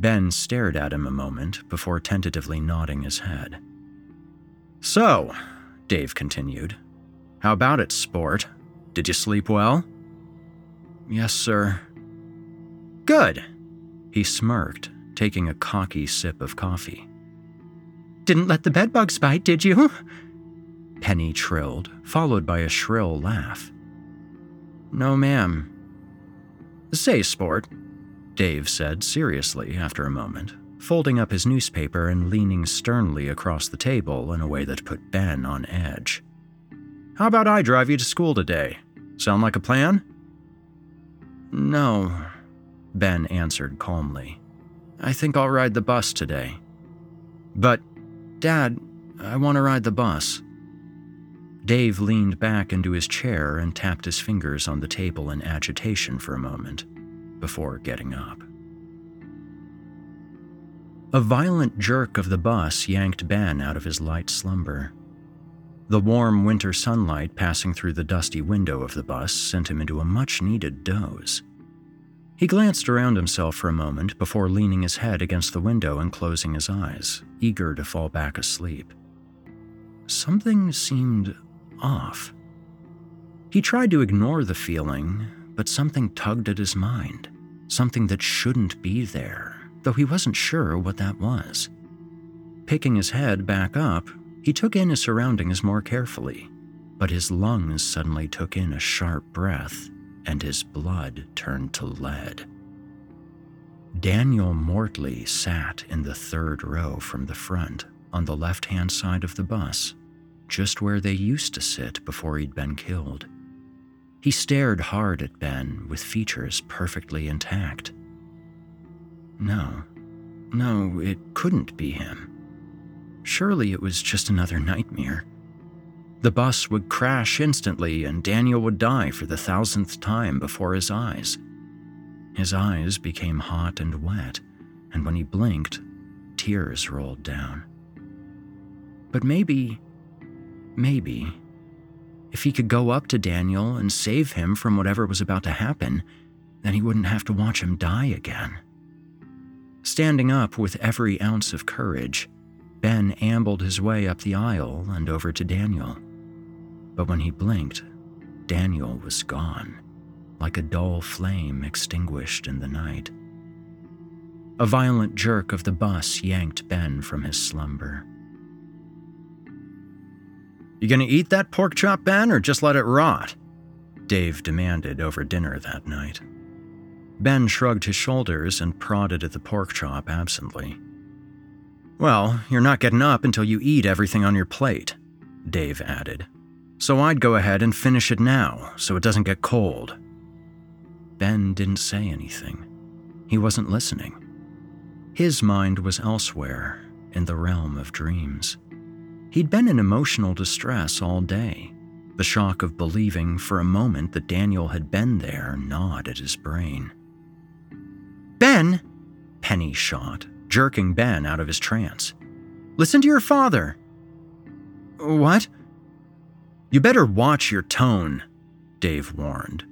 Ben stared at him a moment before tentatively nodding his head. So, Dave continued, how about it, sport? Did you sleep well? Yes, sir. Good. He smirked, taking a cocky sip of coffee. Didn't let the bedbugs bite, did you? Penny trilled, followed by a shrill laugh. No, ma'am. Say, sport, Dave said seriously after a moment, folding up his newspaper and leaning sternly across the table in a way that put Ben on edge. How about I drive you to school today? Sound like a plan? No. Ben answered calmly. I think I'll ride the bus today. But, Dad, I want to ride the bus. Dave leaned back into his chair and tapped his fingers on the table in agitation for a moment, before getting up. A violent jerk of the bus yanked Ben out of his light slumber. The warm winter sunlight passing through the dusty window of the bus sent him into a much-needed doze. He glanced around himself for a moment before leaning his head against the window and closing his eyes, eager to fall back asleep. Something seemed off. He tried to ignore the feeling, but something tugged at his mind, something that shouldn't be there, though he wasn't sure what that was. Picking his head back up, he took in his surroundings more carefully, but his lungs suddenly took in a sharp breath, and his blood turned to lead. Daniel Mortley sat in the third row from the front, on the left-hand side of the bus, just where they used to sit before he'd been killed. He stared hard at Ben with features perfectly intact. No, no, it couldn't be him. Surely it was just another nightmare. The bus would crash instantly and Daniel would die for the thousandth time before his eyes. His eyes became hot and wet, and when he blinked, tears rolled down. But maybe, maybe, if he could go up to Daniel and save him from whatever was about to happen, then he wouldn't have to watch him die again. Standing up with every ounce of courage, Ben ambled his way up the aisle and over to Daniel. But when he blinked, Daniel was gone, like a dull flame extinguished in the night. A violent jerk of the bus yanked Ben from his slumber. "You gonna eat that pork chop, Ben, or just let it rot?" Dave demanded over dinner that night. Ben shrugged his shoulders and prodded at the pork chop absently. "Well, you're not getting up until you eat everything on your plate," Dave added. "So I'd go ahead and finish it now, so it doesn't get cold." Ben didn't say anything. He wasn't listening. His mind was elsewhere, in the realm of dreams. He'd been in emotional distress all day. The shock of believing for a moment that Daniel had been there gnawed at his brain. "Ben!" Penny shot, jerking Ben out of his trance. "Listen to your father." "What?" "You better watch your tone," Dave warned.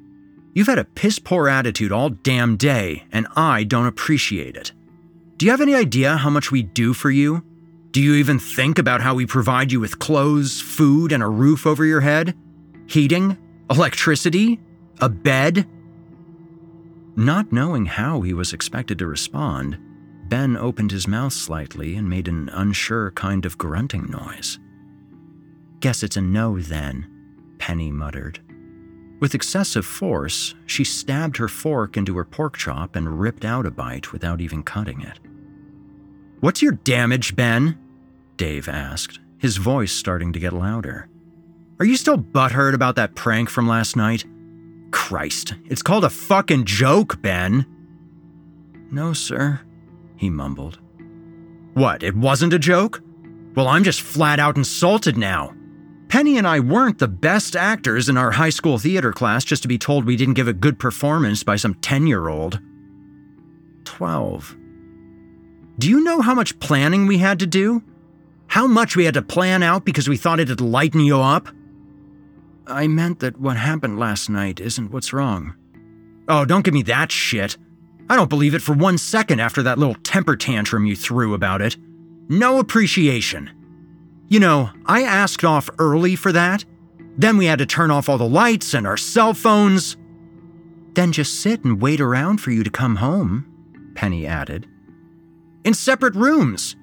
"You've had a piss-poor attitude all damn day, and I don't appreciate it. Do you have any idea how much we do for you? Do you even think about how we provide you with clothes, food, and a roof over your head? Heating? Electricity? A bed?" Not knowing how he was expected to respond, Ben opened his mouth slightly and made an unsure kind of grunting noise. "Guess it's a no, then," Penny muttered. With excessive force, she stabbed her fork into her pork chop and ripped out a bite without even cutting it. "What's your damage, Ben?" Dave asked, his voice starting to get louder. "Are you still butthurt about that prank from last night? Christ, it's called a fucking joke, Ben!" "No, sir," he mumbled. "What, it wasn't a joke? Well, I'm just flat out insulted now. Penny and I weren't the best actors in our high school theater class just to be told we didn't give a good performance by some ten-year-old. Twelve. Do you know how much planning we had to do? How much we had to plan out because we thought it'd lighten you up?" "I meant that what happened last night isn't what's wrong." "Oh, don't give me that shit. I don't believe it for one second after that little temper tantrum you threw about it. No appreciation. You know, I asked off early for that. Then we had to turn off all the lights and our cell phones." "Then just sit and wait around for you to come home," Penny added. "In separate rooms.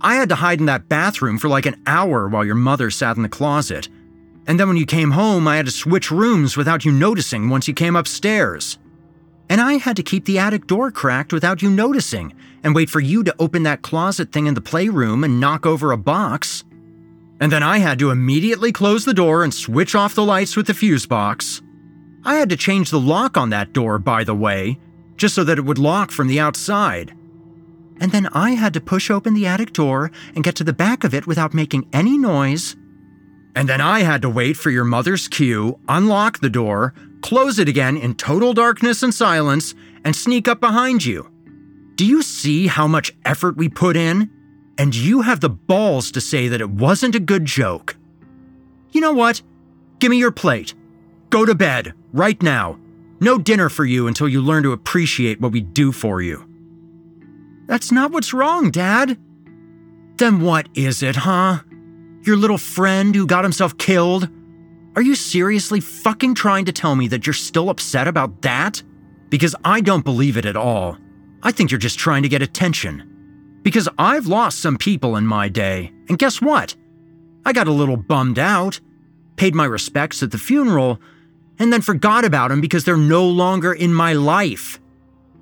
I had to hide in that bathroom for like an hour while your mother sat in the closet. And then when you came home, I had to switch rooms without you noticing once you came upstairs. And I had to keep the attic door cracked without you noticing and wait for you to open that closet thing in the playroom and knock over a box. And then I had to immediately close the door and switch off the lights with the fuse box. I had to change the lock on that door, by the way, just so that it would lock from the outside. And then I had to push open the attic door and get to the back of it without making any noise. And then I had to wait for your mother's cue, unlock the door, close it again in total darkness and silence, and sneak up behind you. Do you see how much effort we put in? And you have the balls to say that it wasn't a good joke. You know what? Give me your plate. Go to bed, right now. No dinner for you until you learn to appreciate what we do for you. That's not what's wrong, Dad. Then what is it, huh? Your little friend who got himself killed? Are you seriously fucking trying to tell me that you're still upset about that? Because I don't believe it at all. I think you're just trying to get attention. Because I've lost some people in my day, and guess what? I got a little bummed out, paid my respects at the funeral, and then forgot about them because they're no longer in my life.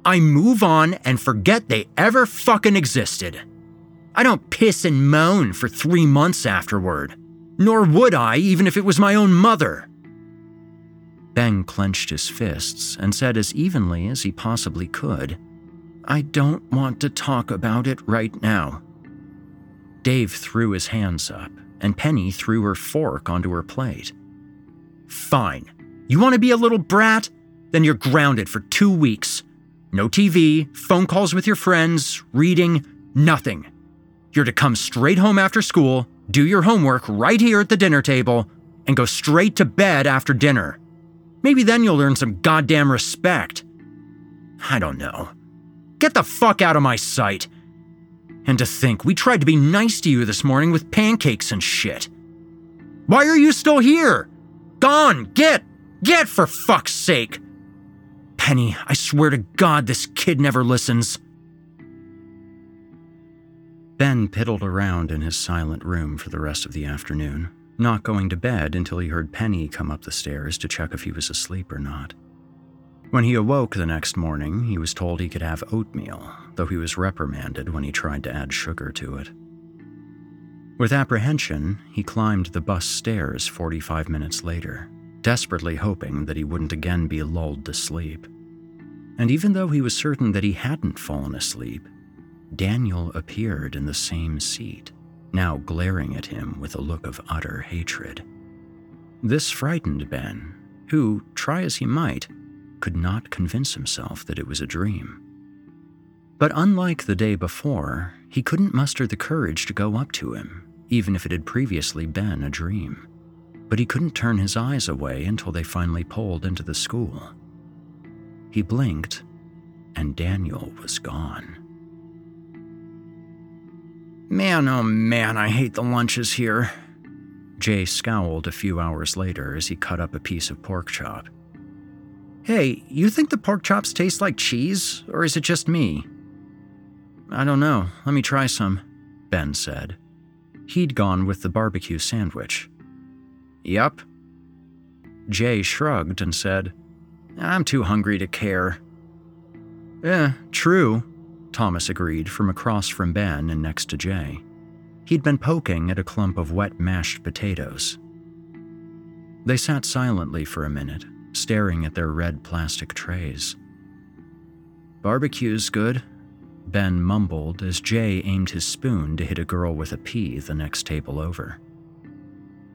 I move on and forget they ever fucking existed. I don't piss and moan for three months afterward, nor would I even if it was my own mother. Ben clenched his fists and said as evenly as he possibly could, I don't want to talk about it right now. Dave threw his hands up, and Penny threw her fork onto her plate. Fine. You want to be a little brat? Then you're grounded for two weeks. No T V, phone calls with your friends, reading, nothing. You're to come straight home after school, do your homework right here at the dinner table, and go straight to bed after dinner. Maybe then you'll earn some goddamn respect. I don't know. Get the fuck out of my sight. And to think, we tried to be nice to you this morning with pancakes and shit. Why are you still here? Gone! Get! Get, for fuck's sake! Penny, I swear to God, this kid never listens. Ben piddled around in his silent room for the rest of the afternoon, not going to bed until he heard Penny come up the stairs to check if he was asleep or not. When he awoke the next morning, he was told he could have oatmeal, though he was reprimanded when he tried to add sugar to it. With apprehension, he climbed the bus stairs forty-five minutes later, desperately hoping that he wouldn't again be lulled to sleep. And even though he was certain that he hadn't fallen asleep, Daniel appeared in the same seat, now glaring at him with a look of utter hatred. This frightened Ben, who, try as he might, could not convince himself that it was a dream. But unlike the day before, he couldn't muster the courage to go up to him, even if it had previously been a dream. But he couldn't turn his eyes away until they finally pulled into the school. He blinked, and Daniel was gone. Man, oh man, I hate the lunches here. Jay scowled a few hours later as he cut up a piece of pork chop. Hey, you think the pork chops taste like cheese, or is it just me? I don't know, let me try some, Ben said. He'd gone with the barbecue sandwich. Yup. Jay shrugged and said, I'm too hungry to care. Eh, true, Thomas agreed from across from Ben and next to Jay. He'd been poking at a clump of wet mashed potatoes. They sat silently for a minute, staring at their red plastic trays. Barbecue's good, Ben mumbled as Jay aimed his spoon to hit a girl with a pea the next table over.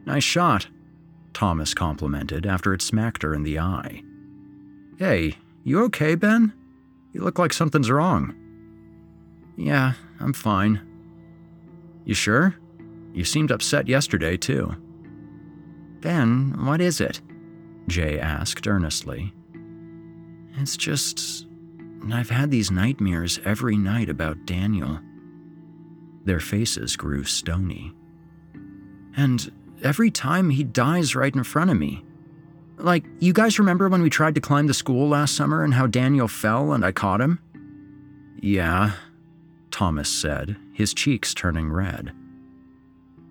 Nice shot, Thomas complimented after it smacked her in the eye. Hey, you okay, Ben? You look like something's wrong. Yeah, I'm fine. You sure? You seemed upset yesterday, too. Ben, what is it? Jay asked earnestly. It's just... I've had these nightmares every night about Daniel. Their faces grew stony. And every time he dies right in front of me. Like, you guys remember when we tried to climb the school last summer and how Daniel fell and I caught him? Yeah, Thomas said, his cheeks turning red.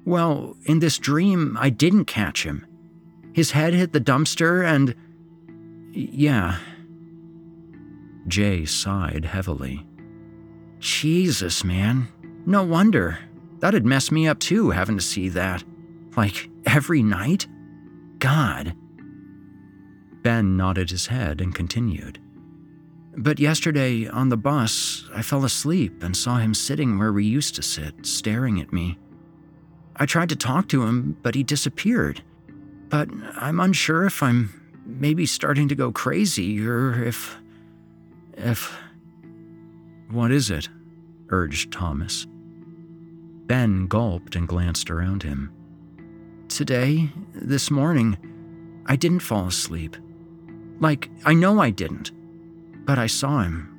Well, in this dream, I didn't catch him. His head hit the dumpster and... yeah. Jay sighed heavily. Jesus, man. No wonder. That'd mess me up too, having to see that. Like, every night? God. Ben nodded his head and continued. But yesterday, on the bus, I fell asleep and saw him sitting where we used to sit, staring at me. I tried to talk to him, but he disappeared. But I'm unsure if I'm maybe starting to go crazy or if... if... What is it? Urged Thomas. Ben gulped and glanced around him. Today, this morning, I didn't fall asleep. Like, I know I didn't. But I saw him.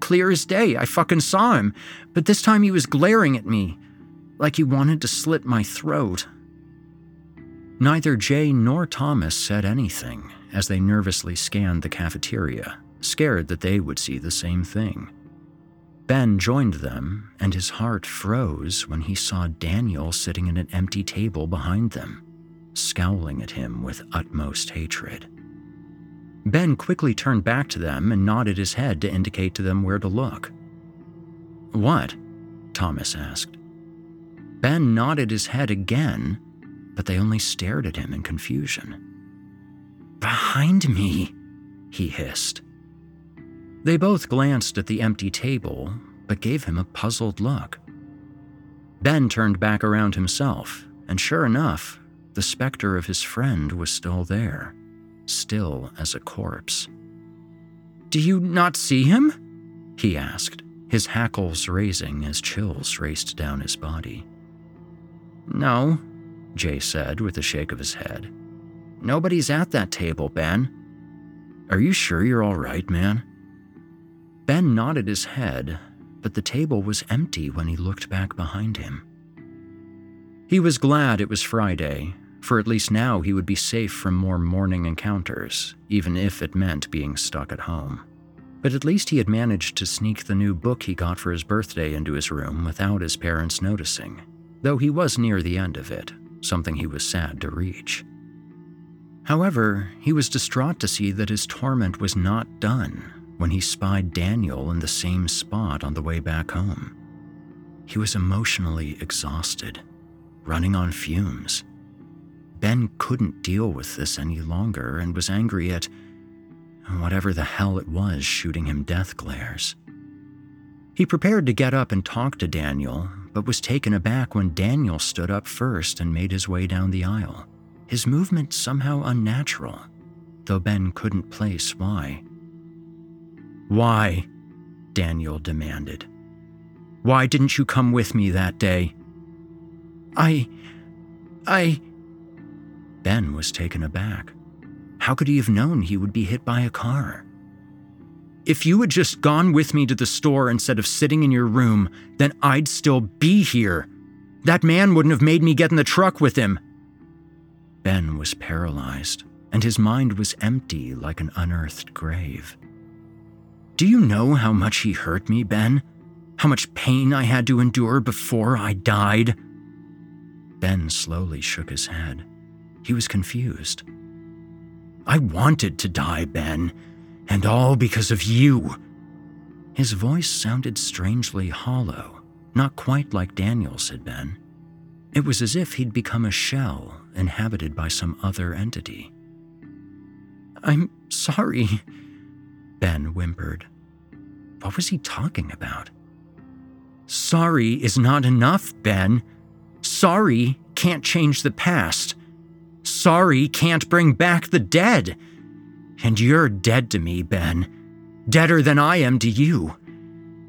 Clear as day, I fucking saw him. But this time he was glaring at me, like he wanted to slit my throat. Neither Jay nor Thomas said anything as they nervously scanned the cafeteria, scared that they would see the same thing. Ben joined them, and his heart froze when he saw Daniel sitting at an empty table behind them, scowling at him with utmost hatred. Ben quickly turned back to them and nodded his head to indicate to them where to look. "What?" Thomas asked. Ben nodded his head again, but they only stared at him in confusion. "Behind me," he hissed. They both glanced at the empty table, but gave him a puzzled look. Ben turned back around himself, and sure enough, the specter of his friend was still there, still as a corpse. "Do you not see him?" he asked, his hackles raising as chills raced down his body. "No," Jay said with a shake of his head. "Nobody's at that table, Ben." "Are you sure you're all right, man?" Ben nodded his head, but the table was empty when he looked back behind him. He was glad it was Friday, for at least now he would be safe from more morning encounters, even if it meant being stuck at home. But at least he had managed to sneak the new book he got for his birthday into his room without his parents noticing, though he was near the end of it, something he was sad to reach. However, he was distraught to see that his torment was not done when he spied Daniel in the same spot on the way back home. He was emotionally exhausted, running on fumes. Ben couldn't deal with this any longer and was angry at whatever the hell it was shooting him death glares. He prepared to get up and talk to Daniel, but was taken aback when Daniel stood up first and made his way down the aisle, his movement somehow unnatural, though Ben couldn't place why. "Why?" Daniel demanded. "Why didn't you come with me that day?" I... I... Ben was taken aback. How could he have known he would be hit by a car? "If you had just gone with me to the store instead of sitting in your room, then I'd still be here. That man wouldn't have made me get in the truck with him." Ben was paralyzed, and his mind was empty like an unearthed grave. "Do you know how much he hurt me, Ben? How much pain I had to endure before I died?" Ben slowly shook his head. He was confused. "I wanted to die, Ben, and all because of you." His voice sounded strangely hollow, not quite like Daniel's had been. It was as if he'd become a shell inhabited by some other entity. "I'm sorry," Ben whimpered. What was he talking about? "Sorry is not enough, Ben. Sorry can't change the past. Sorry can't bring back the dead. And you're dead to me, Ben. Deader than I am to you.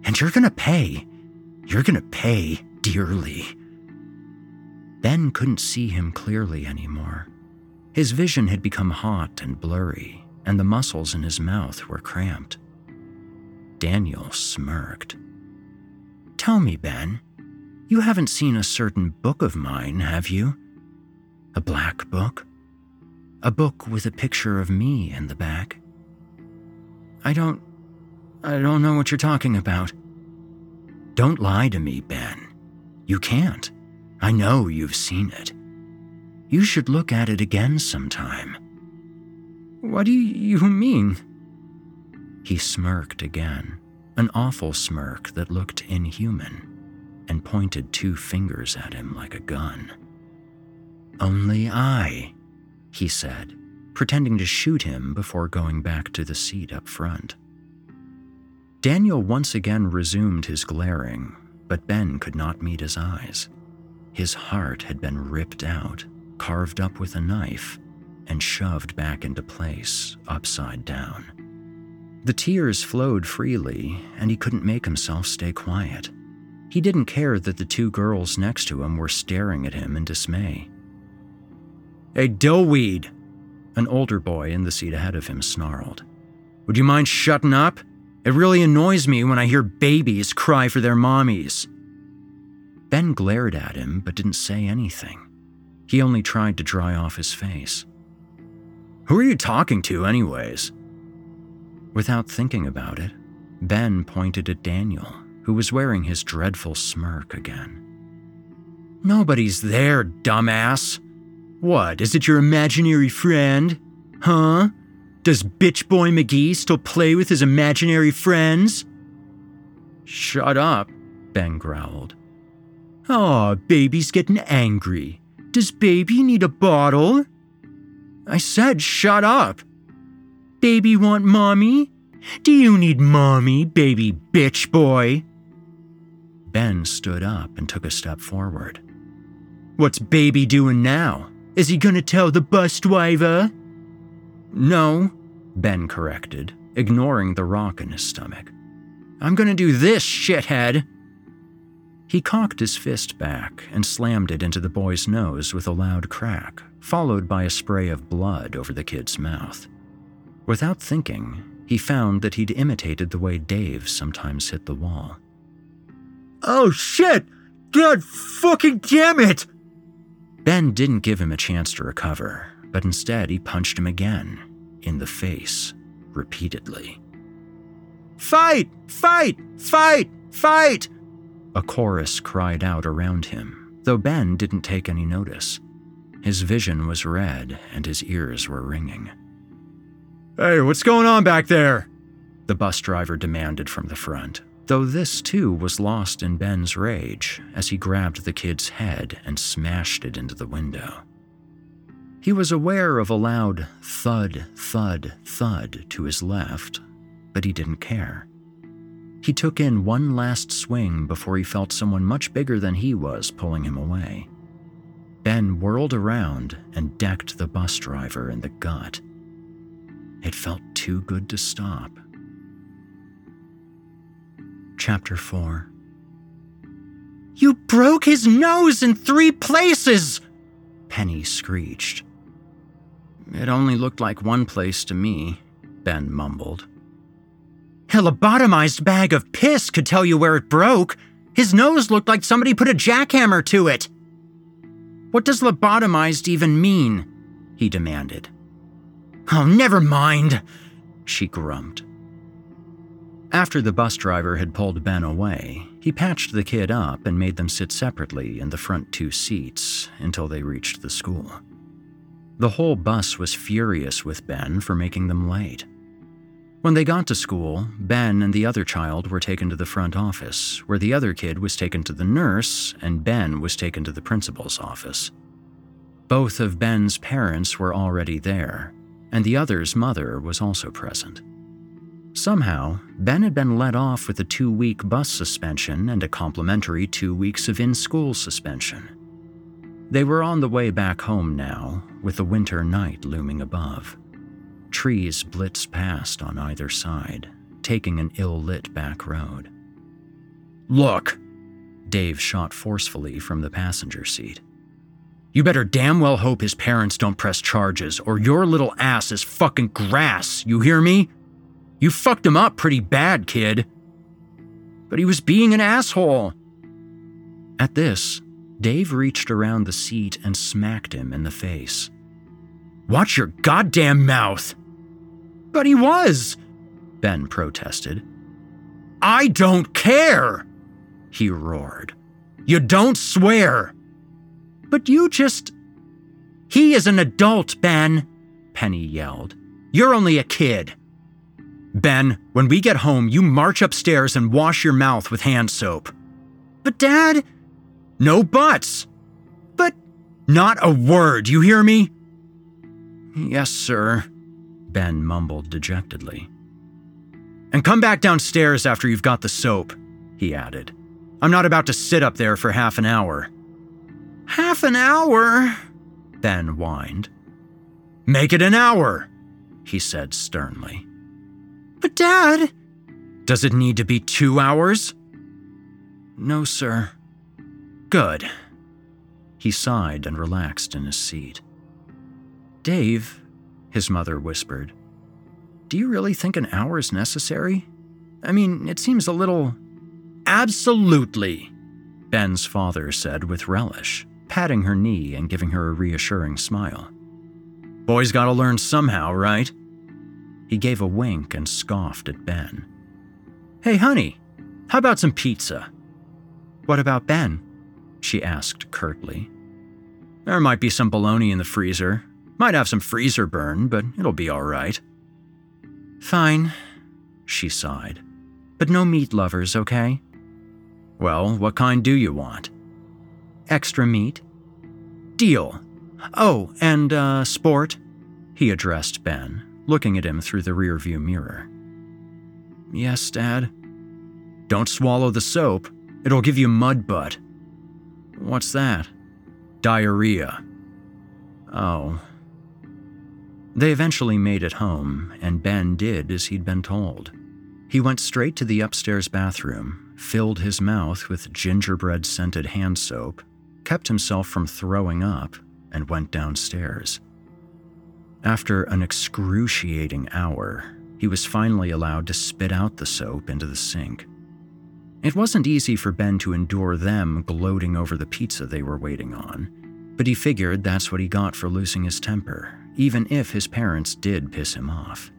And you're gonna pay. You're gonna pay dearly." Ben couldn't see him clearly anymore. His vision had become hot and blurry, and the muscles in his mouth were cramped. Daniel smirked. "Tell me, Ben, you haven't seen a certain book of mine, have you? A black book? A book with a picture of me in the back?" I don't... I don't know what you're talking about." "Don't lie to me, Ben. You can't. I know you've seen it. You should look at it again sometime." "What do you mean?" He smirked again, an awful smirk that looked inhuman, and pointed two fingers at him like a gun. "Only I," he said, pretending to shoot him before going back to the seat up front. Daniel once again resumed his glaring, but Ben could not meet his eyes. His heart had been ripped out, carved up with a knife, and shoved back into place, upside down. The tears flowed freely, and he couldn't make himself stay quiet. He didn't care that the two girls next to him were staring at him in dismay. "Hey, doughweed!" an older boy in the seat ahead of him snarled. "Would you mind shutting up? It really annoys me when I hear babies cry for their mommies." Ben glared at him but didn't say anything. He only tried to dry off his face. "Who are you talking to, anyways?" Without thinking about it, Ben pointed at Daniel, who was wearing his dreadful smirk again. "Nobody's there, dumbass. What, is it your imaginary friend? Huh? Does Bitch Boy McGee still play with his imaginary friends?" "Shut up," Ben growled. "Aw, baby's getting angry. Does baby need a bottle?" "I said shut up." "Baby want mommy? Do you need mommy, baby bitch boy?" Ben stood up and took a step forward. "What's baby doing now? Is he gonna tell the bus driver?" "No," Ben corrected, ignoring the rock in his stomach. "I'm gonna do this, shithead." He cocked his fist back and slammed it into the boy's nose with a loud crack, followed by a spray of blood over the kid's mouth. Without thinking, he found that he'd imitated the way Dave sometimes hit the wall. "Oh shit! God fucking damn it!" Ben didn't give him a chance to recover, but instead he punched him again, in the face, repeatedly. "Fight! Fight! Fight! Fight!" a chorus cried out around him, though Ben didn't take any notice. His vision was red and his ears were ringing. "Hey, what's going on back there?" the bus driver demanded from the front, though this too was lost in Ben's rage as he grabbed the kid's head and smashed it into the window. He was aware of a loud thud, thud, thud to his left, but he didn't care. He took in one last swing before he felt someone much bigger than he was pulling him away. Ben whirled around and decked the bus driver in the gut. It felt too good to stop. Chapter four. "You broke his nose in three places!" Penny screeched. "It only looked like one place to me," Ben mumbled. "A lobotomized bag of piss could tell you where it broke. His nose looked like somebody put a jackhammer to it." "What does lobotomized even mean?" he demanded. "Oh, never mind," she grumped. After the bus driver had pulled Ben away, he patched the kid up and made them sit separately in the front two seats until they reached the school. The whole bus was furious with Ben for making them late. When they got to school, Ben and the other child were taken to the front office, where the other kid was taken to the nurse and Ben was taken to the principal's office. Both of Ben's parents were already there, and the other's mother was also present. Somehow, Ben had been let off with a two-week bus suspension and a complimentary two weeks of in-school suspension. They were on the way back home now, with the winter night looming above. Trees blitzed past on either side, taking an ill-lit back road. "Look!" Dave shot forcefully from the passenger seat. "You better damn well hope his parents don't press charges, or your little ass is fucking grass, you hear me? You fucked him up pretty bad, kid." "But he was being an asshole." At this, Dave reached around the seat and smacked him in the face. "Watch your goddamn mouth!" "But he was!" Ben protested. "I don't care!" he roared. "You don't swear!" "But you just..." "He is an adult, Ben!" Penny yelled. "You're only a kid." "Ben, when we get home, you march upstairs and wash your mouth with hand soap." "But Dad..." "No buts!" "But..." "Not a word, you hear me?" "Yes, sir," Ben mumbled dejectedly. "And come back downstairs after you've got the soap," he added. "I'm not about to sit up there for half an hour." half an hour, Ben whined. Make it an hour, he said sternly. But Dad... Does it need to be two hours? No, sir. Good. He sighed and relaxed in his seat. Dave, his mother whispered, do you really think an hour is necessary? I mean, it seems a little... Absolutely, Ben's father said with relish, patting her knee and giving her a reassuring smile. Boy's gotta learn somehow, right? He gave a wink and scoffed at Ben. Hey, honey, how about some pizza? What about Ben? She asked curtly. There might be some bologna in the freezer. Might have some freezer burn, but it'll be all right. Fine, she sighed. But no meat lovers, okay? Well, what kind do you want? Extra meat. Deal. Oh, and, uh, sport? He addressed Ben, looking at him through the rearview mirror. Yes, Dad. Don't swallow the soap. It'll give you mud butt. What's that? Diarrhea. Oh. They eventually made it home, and Ben did as he'd been told. He went straight to the upstairs bathroom, filled his mouth with gingerbread-scented hand soap, kept himself from throwing up, and went downstairs. After an excruciating hour, he was finally allowed to spit out the soap into the sink. It wasn't easy for Ben to endure them gloating over the pizza they were waiting on, but he figured that's what he got for losing his temper, even if his parents did piss him off.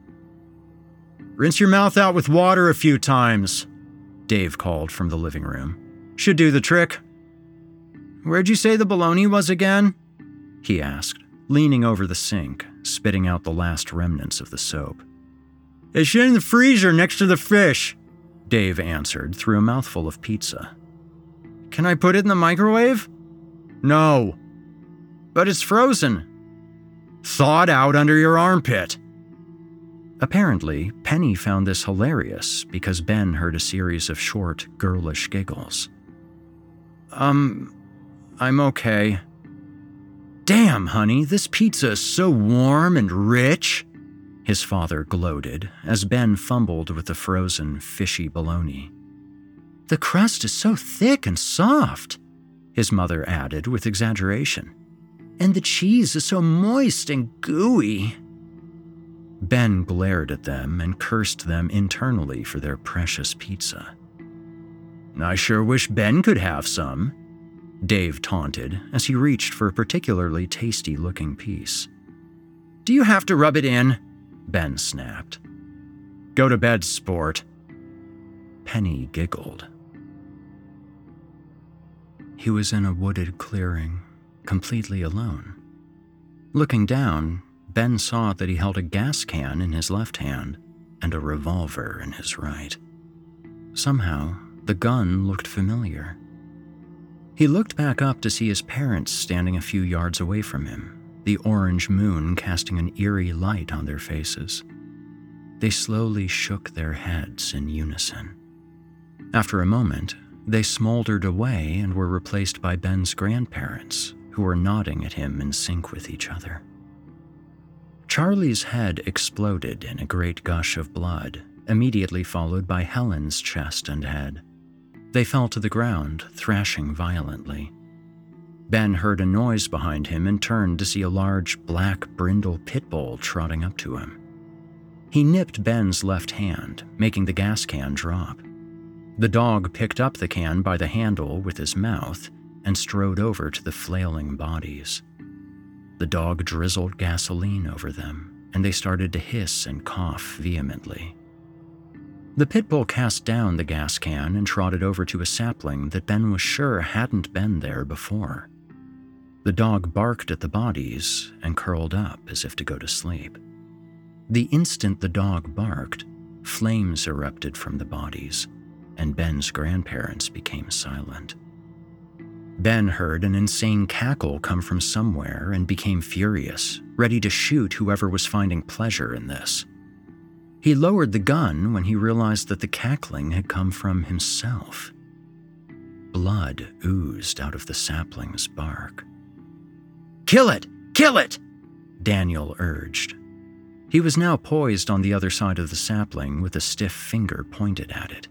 Rinse your mouth out with water a few times, Dave called from the living room. Should do the trick. Where'd you say the bologna was again? He asked, leaning over the sink, spitting out the last remnants of the soap. It's in the freezer next to the fish, Dave answered through a mouthful of pizza. Can I put it in the microwave? No. But it's frozen. Thawed out under your armpit. Apparently, Penny found this hilarious because Ben heard a series of short, girlish giggles. Um, I'm okay. Damn, honey, this pizza is so warm and rich. His father gloated as Ben fumbled with the frozen, fishy bologna. The crust is so thick and soft, his mother added with exaggeration. And the cheese is so moist and gooey. Ben glared at them and cursed them internally for their precious pizza. I sure wish Ben could have some, Dave taunted as he reached for a particularly tasty-looking piece. Do you have to rub it in? Ben snapped. Go to bed, sport. Penny giggled. He was in a wooded clearing, completely alone. Looking down, Ben saw that he held a gas can in his left hand and a revolver in his right. Somehow, the gun looked familiar. He looked back up to see his parents standing a few yards away from him, the orange moon casting an eerie light on their faces. They slowly shook their heads in unison. After a moment, they smoldered away and were replaced by Ben's grandparents, who were nodding at him in sync with each other. Charlie's head exploded in a great gush of blood, immediately followed by Helen's chest and head. They fell to the ground, thrashing violently. Ben heard a noise behind him and turned to see a large black brindle pit bull trotting up to him. He nipped Ben's left hand, making the gas can drop. The dog picked up the can by the handle with his mouth and strode over to the flailing bodies. The dog drizzled gasoline over them, and they started to hiss and cough vehemently. The pit bull cast down the gas can and trotted over to a sapling that Ben was sure hadn't been there before. The dog barked at the bodies and curled up as if to go to sleep. The instant the dog barked, flames erupted from the bodies, and Ben's grandparents became silent. Ben heard an insane cackle come from somewhere and became furious, ready to shoot whoever was finding pleasure in this. He lowered the gun when he realized that the cackling had come from himself. Blood oozed out of the sapling's bark, Kill it! Kill it! Daniel urged. He was now poised on the other side of the sapling with a stiff finger pointed at it.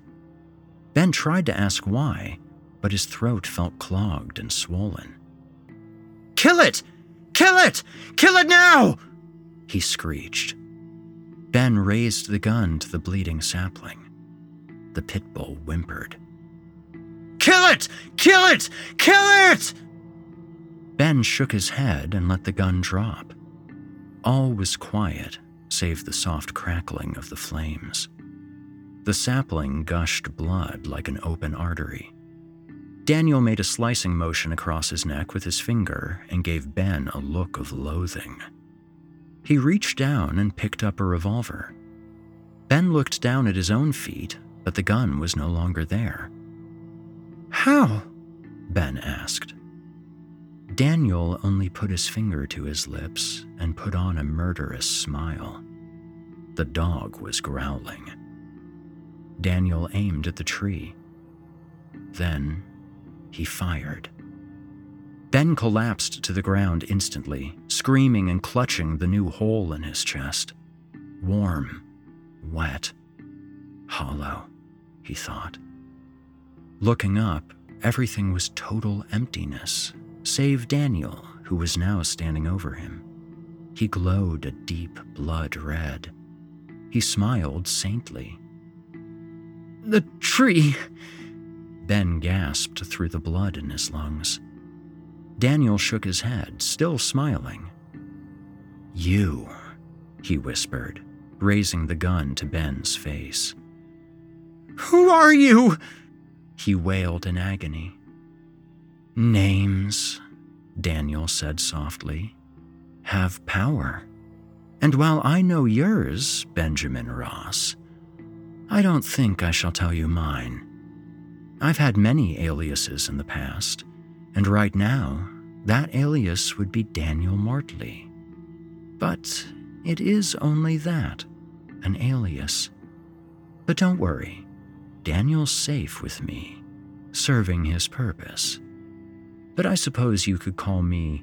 Ben tried to ask why, but his throat felt clogged and swollen. Kill it! Kill it! Kill it now! He screeched. Ben raised the gun to the bleeding sapling. The pit bull whimpered. Kill it! Kill it! Kill it! Ben shook his head and let the gun drop. All was quiet, save the soft crackling of the flames. The sapling gushed blood like an open artery. Daniel made a slicing motion across his neck with his finger and gave Ben a look of loathing. He reached down and picked up a revolver. Ben looked down at his own feet, but the gun was no longer there. How? Ben asked. Daniel only put his finger to his lips and put on a murderous smile. The dog was growling. Daniel aimed at the tree. Then he fired. Ben collapsed to the ground instantly, screaming and clutching the new hole in his chest. Warm, wet, hollow, he thought. Looking up, everything was total emptiness, save Daniel, who was now standing over him. He glowed a deep blood red. He smiled saintly. The tree! Ben gasped through the blood in his lungs. Daniel shook his head, still smiling. You, he whispered, raising the gun to Ben's face. Who are you? He wailed in agony. Names, Daniel said softly, have power. And while I know yours, Benjamin Ross, I don't think I shall tell you mine. I've had many aliases in the past, and right now, that alias would be Daniel Mortley. But it is only that, an alias. But don't worry, Daniel's safe with me, serving his purpose. But I suppose you could call me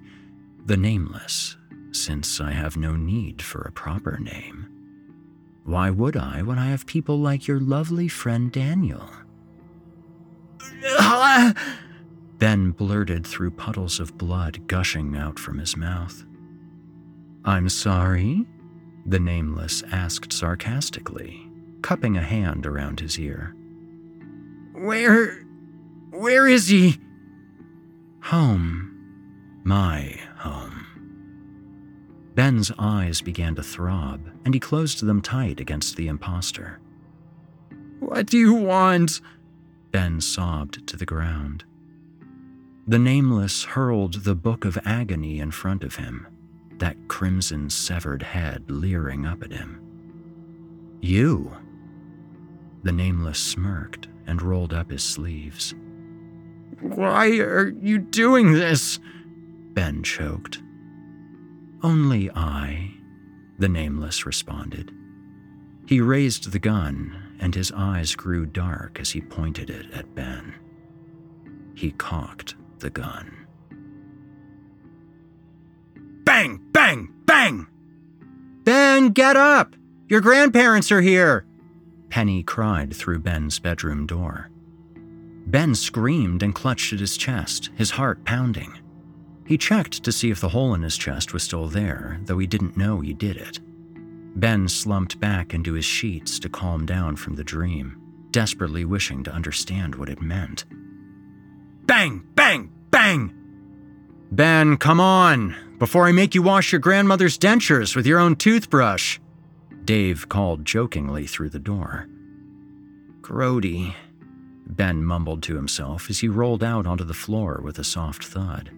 the Nameless, since I have no need for a proper name. Why would I when I have people like your lovely friend Daniel? Ben blurted through puddles of blood gushing out from his mouth. I'm sorry? The Nameless asked sarcastically, cupping a hand around his ear. Where... where is he? Home. My home. Ben's eyes began to throb, and he closed them tight against the imposter. What do you want? Ben sobbed to the ground. The Nameless hurled the Book of Agony in front of him, that crimson severed head leering up at him. You! The Nameless smirked and rolled up his sleeves. Why are you doing this? Ben choked. Only I, the Nameless responded. He raised the gun, and his eyes grew dark as he pointed it at Ben. He cocked the gun. Bang! Bang! Bang! Ben, get up! Your grandparents are here! Penny cried through Ben's bedroom door. Ben screamed and clutched at his chest, his heart pounding. He checked to see if the hole in his chest was still there, though he didn't know he did it. Ben slumped back into his sheets to calm down from the dream, desperately wishing to understand what it meant. Bang! Bang! Bang! Ben, come on! Before I make you wash your grandmother's dentures with your own toothbrush! Dave called jokingly through the door. Grody, Ben mumbled to himself as he rolled out onto the floor with a soft thud.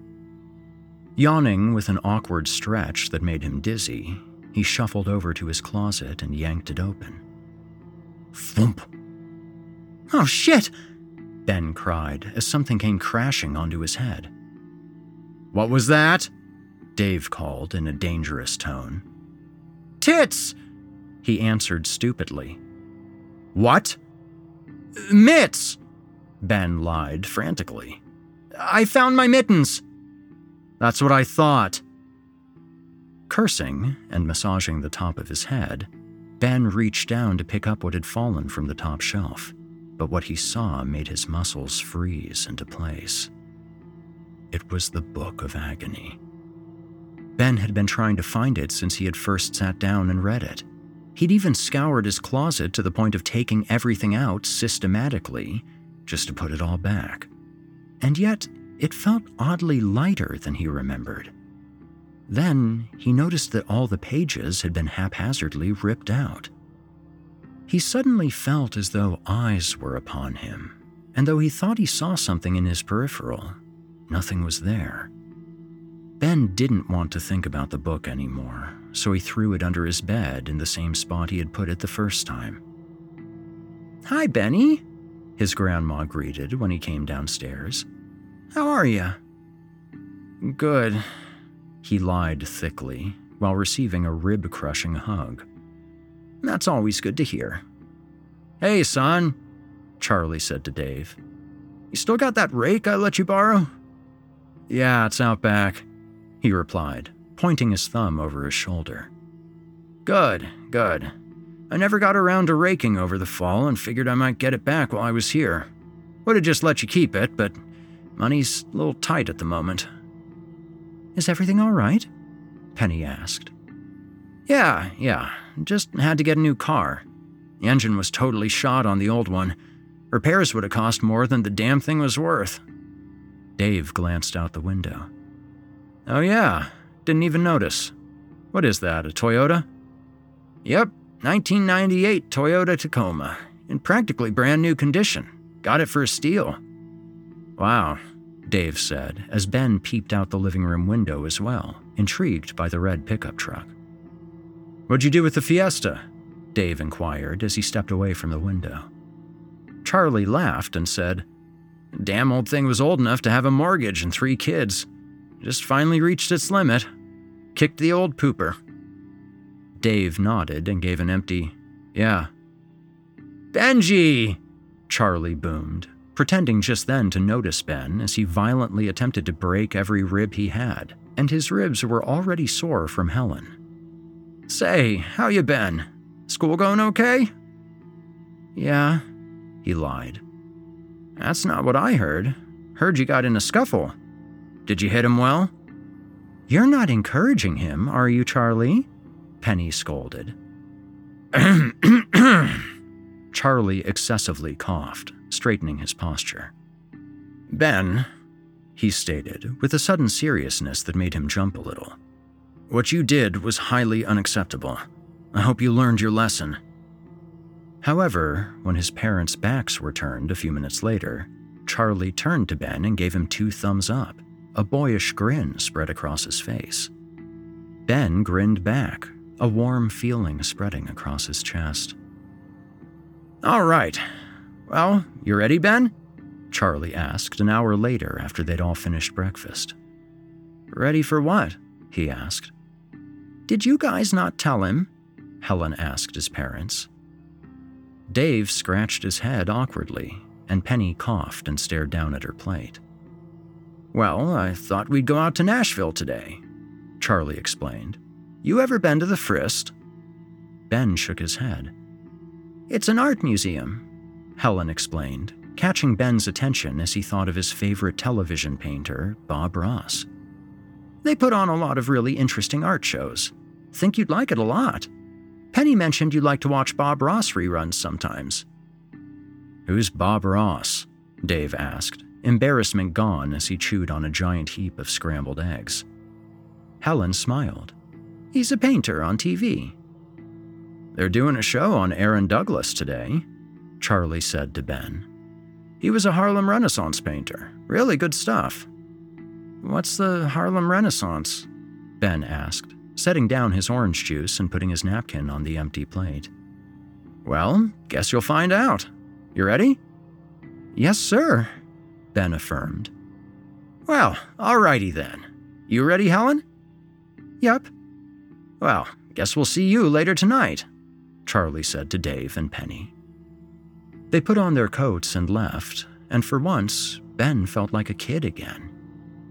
Yawning with an awkward stretch that made him dizzy, he shuffled over to his closet and yanked it open. Thump! Oh, shit! Ben cried as something came crashing onto his head. What was that? Dave called in a dangerous tone. Tits! He answered stupidly. What? Mitts! Ben lied frantically. I found my mittens! That's what I thought, Cursing and massaging the top of his head, Ben reached down to pick up what had fallen from the top shelf, but what he saw made his muscles freeze into place. It was the Book of Agony. Ben had been trying to find it since he had first sat down and read it. He'd even scoured his closet to the point of taking everything out systematically, just to put it all back. And yet, it felt oddly lighter than he remembered. Then, he noticed that all the pages had been haphazardly ripped out. He suddenly felt as though eyes were upon him, and though he thought he saw something in his peripheral, nothing was there. Ben didn't want to think about the book anymore, so he threw it under his bed in the same spot he had put it the first time. "Hi, Benny," his grandma greeted when he came downstairs. "How are you?" "Good," he lied thickly while receiving a rib-crushing hug. "That's always good to hear." "Hey, son," Charlie said to Dave. "You still got that rake I let you borrow?" "Yeah, it's out back," he replied, pointing his thumb over his shoulder. "Good, good. I never got around to raking over the fall and figured I might get it back while I was here. Would have just let you keep it, but money's a little tight at the moment." "Is everything all right?" Penny asked. Yeah, yeah. Just had to get a new car. The engine was totally shot on the old one. Repairs would have cost more than the damn thing was worth." Dave glanced out the window. "Oh yeah, didn't even notice. What is that, a Toyota?" "Yep, nineteen ninety-eight Toyota Tacoma, in practically brand new condition. Got it for a steal." "Wow," Dave said, as Ben peeped out the living room window as well, intrigued by the red pickup truck. "What'd you do with the Fiesta?" Dave inquired as he stepped away from the window. Charlie laughed and said, "Damn old thing was old enough to have a mortgage and three kids. Just finally reached its limit. Kicked the old pooper." Dave nodded and gave an empty, "Yeah." "Benji!" Charlie boomed, pretending just then to notice Ben as he violently attempted to break every rib he had, and his ribs were already sore from Helen. "Say, how you been? School going okay?" "Yeah," he lied. "That's not what I heard. Heard you got in a scuffle. Did you hit him well?" "You're not encouraging him, are you, Charlie?" Penny scolded. Charlie excessively coughed, straightening his posture. "Ben," he stated, with a sudden seriousness that made him jump a little, "what you did was highly unacceptable. I hope you learned your lesson." However, when his parents' backs were turned a few minutes later, Charlie turned to Ben and gave him two thumbs up. A boyish grin spread across his face. Ben grinned back, a warm feeling spreading across his chest. "All right. Well, you ready, Ben?" Charlie asked an hour later after they'd all finished breakfast. "Ready for what?" he asked. "Did you guys not tell him?" Helen asked his parents. Dave scratched his head awkwardly, and Penny coughed and stared down at her plate. "Well, I thought we'd go out to Nashville today," Charlie explained. "You ever been to the Frist?" Ben shook his head. "It's an art museum," Helen explained, catching Ben's attention as he thought of his favorite television painter, Bob Ross. "They put on a lot of really interesting art shows. Think you'd like it a lot. Penny mentioned you like to watch Bob Ross reruns sometimes." "Who's Bob Ross?" Dave asked, embarrassment gone as he chewed on a giant heap of scrambled eggs. Helen smiled. "He's a painter on T V." "They're doing a show on Aaron Douglas today," Charlie said to Ben. "He was a Harlem Renaissance painter. Really good stuff." "What's the Harlem Renaissance?" Ben asked, setting down his orange juice and putting his napkin on the empty plate. "Well, guess you'll find out. You ready?" "Yes, sir," Ben affirmed. "Well, alrighty then. You ready, Helen?" "Yep." "Well, guess we'll see you later tonight," Charlie said to Dave and Penny. They put on their coats and left, and for once, Ben felt like a kid again.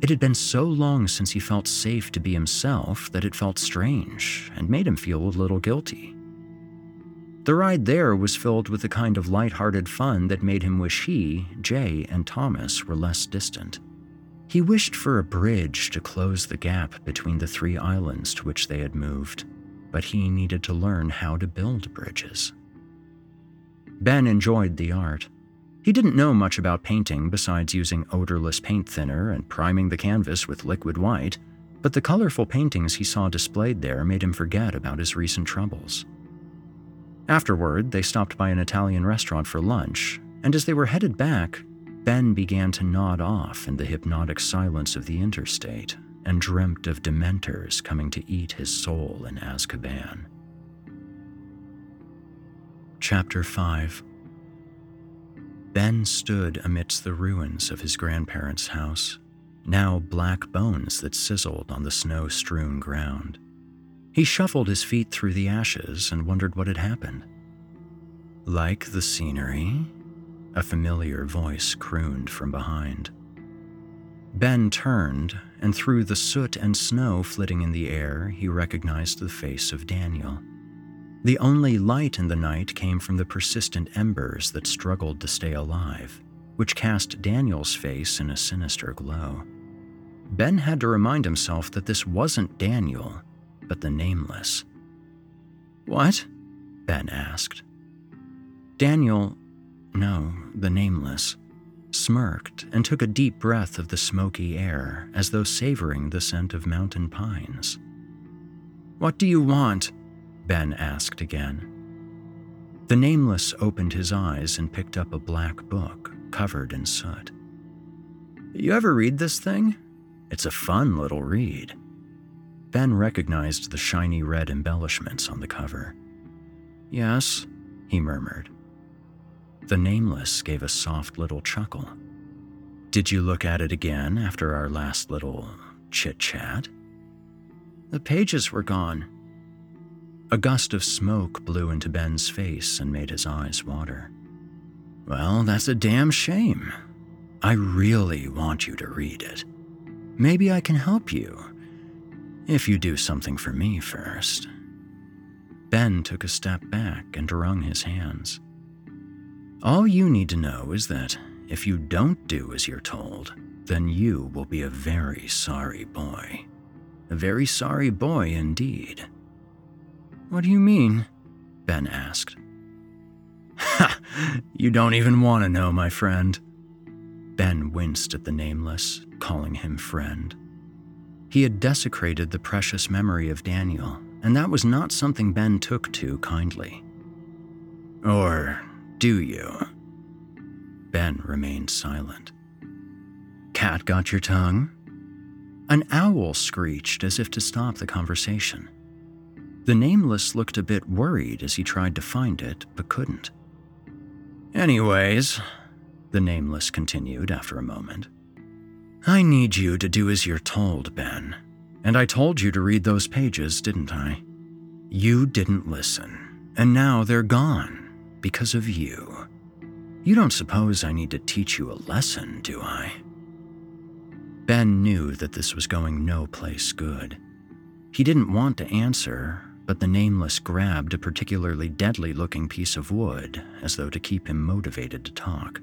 It had been so long since he felt safe to be himself that it felt strange and made him feel a little guilty. The ride there was filled with the kind of lighthearted fun that made him wish he, Jay, and Thomas were less distant. He wished for a bridge to close the gap between the three islands to which they had moved, but he needed to learn how to build bridges. Ben enjoyed the art. He didn't know much about painting besides using odorless paint thinner and priming the canvas with liquid white, but the colorful paintings he saw displayed there made him forget about his recent troubles. Afterward, they stopped by an Italian restaurant for lunch, and as they were headed back, Ben began to nod off in the hypnotic silence of the interstate and dreamt of dementors coming to eat his soul in Azkaban. Chapter five. Ben stood amidst the ruins of his grandparents' house, now black bones that sizzled on the snow-strewn ground. He shuffled his feet through the ashes and wondered what had happened. Like the scenery, a familiar voice crooned from behind. Ben turned, and through the soot and snow flitting in the air, he recognized the face of Daniel. The only light in the night came from the persistent embers that struggled to stay alive, which cast Daniel's face in a sinister glow. Ben had to remind himself that this wasn't Daniel, but the Nameless. "What?" Ben asked. Daniel, no, the Nameless, smirked and took a deep breath of the smoky air as though savoring the scent of mountain pines. "What do you want?" Ben asked again. The Nameless opened his eyes and picked up a black book covered in soot. "You ever read this thing? It's a fun little read." Ben recognized the shiny red embellishments on the cover. "Yes," he murmured. The Nameless gave a soft little chuckle. "Did you look at it again after our last little chit-chat?" "The pages were gone." A gust of smoke blew into Ben's face and made his eyes water. "Well, that's a damn shame. I really want you to read it. Maybe I can help you, if you do something for me first." Ben took a step back and wrung his hands. "All you need to know is that if you don't do as you're told, then you will be a very sorry boy. A very sorry boy indeed." "What do you mean?" Ben asked. "Ha! You don't even want to know, my friend." Ben winced at the Nameless, calling him friend. He had desecrated the precious memory of Daniel, and that was not something Ben took to kindly. "Or do you?" Ben remained silent. "Cat got your tongue?" An owl screeched as if to stop the conversation. The Nameless looked a bit worried as he tried to find it, but couldn't. "Anyways," the Nameless continued after a moment, "I need you to do as you're told, Ben. And I told you to read those pages, didn't I? You didn't listen, and now they're gone, because of you. You don't suppose I need to teach you a lesson, do I?" Ben knew that this was going no place good. He didn't want to answer, but the Nameless grabbed a particularly deadly-looking piece of wood, as though to keep him motivated to talk.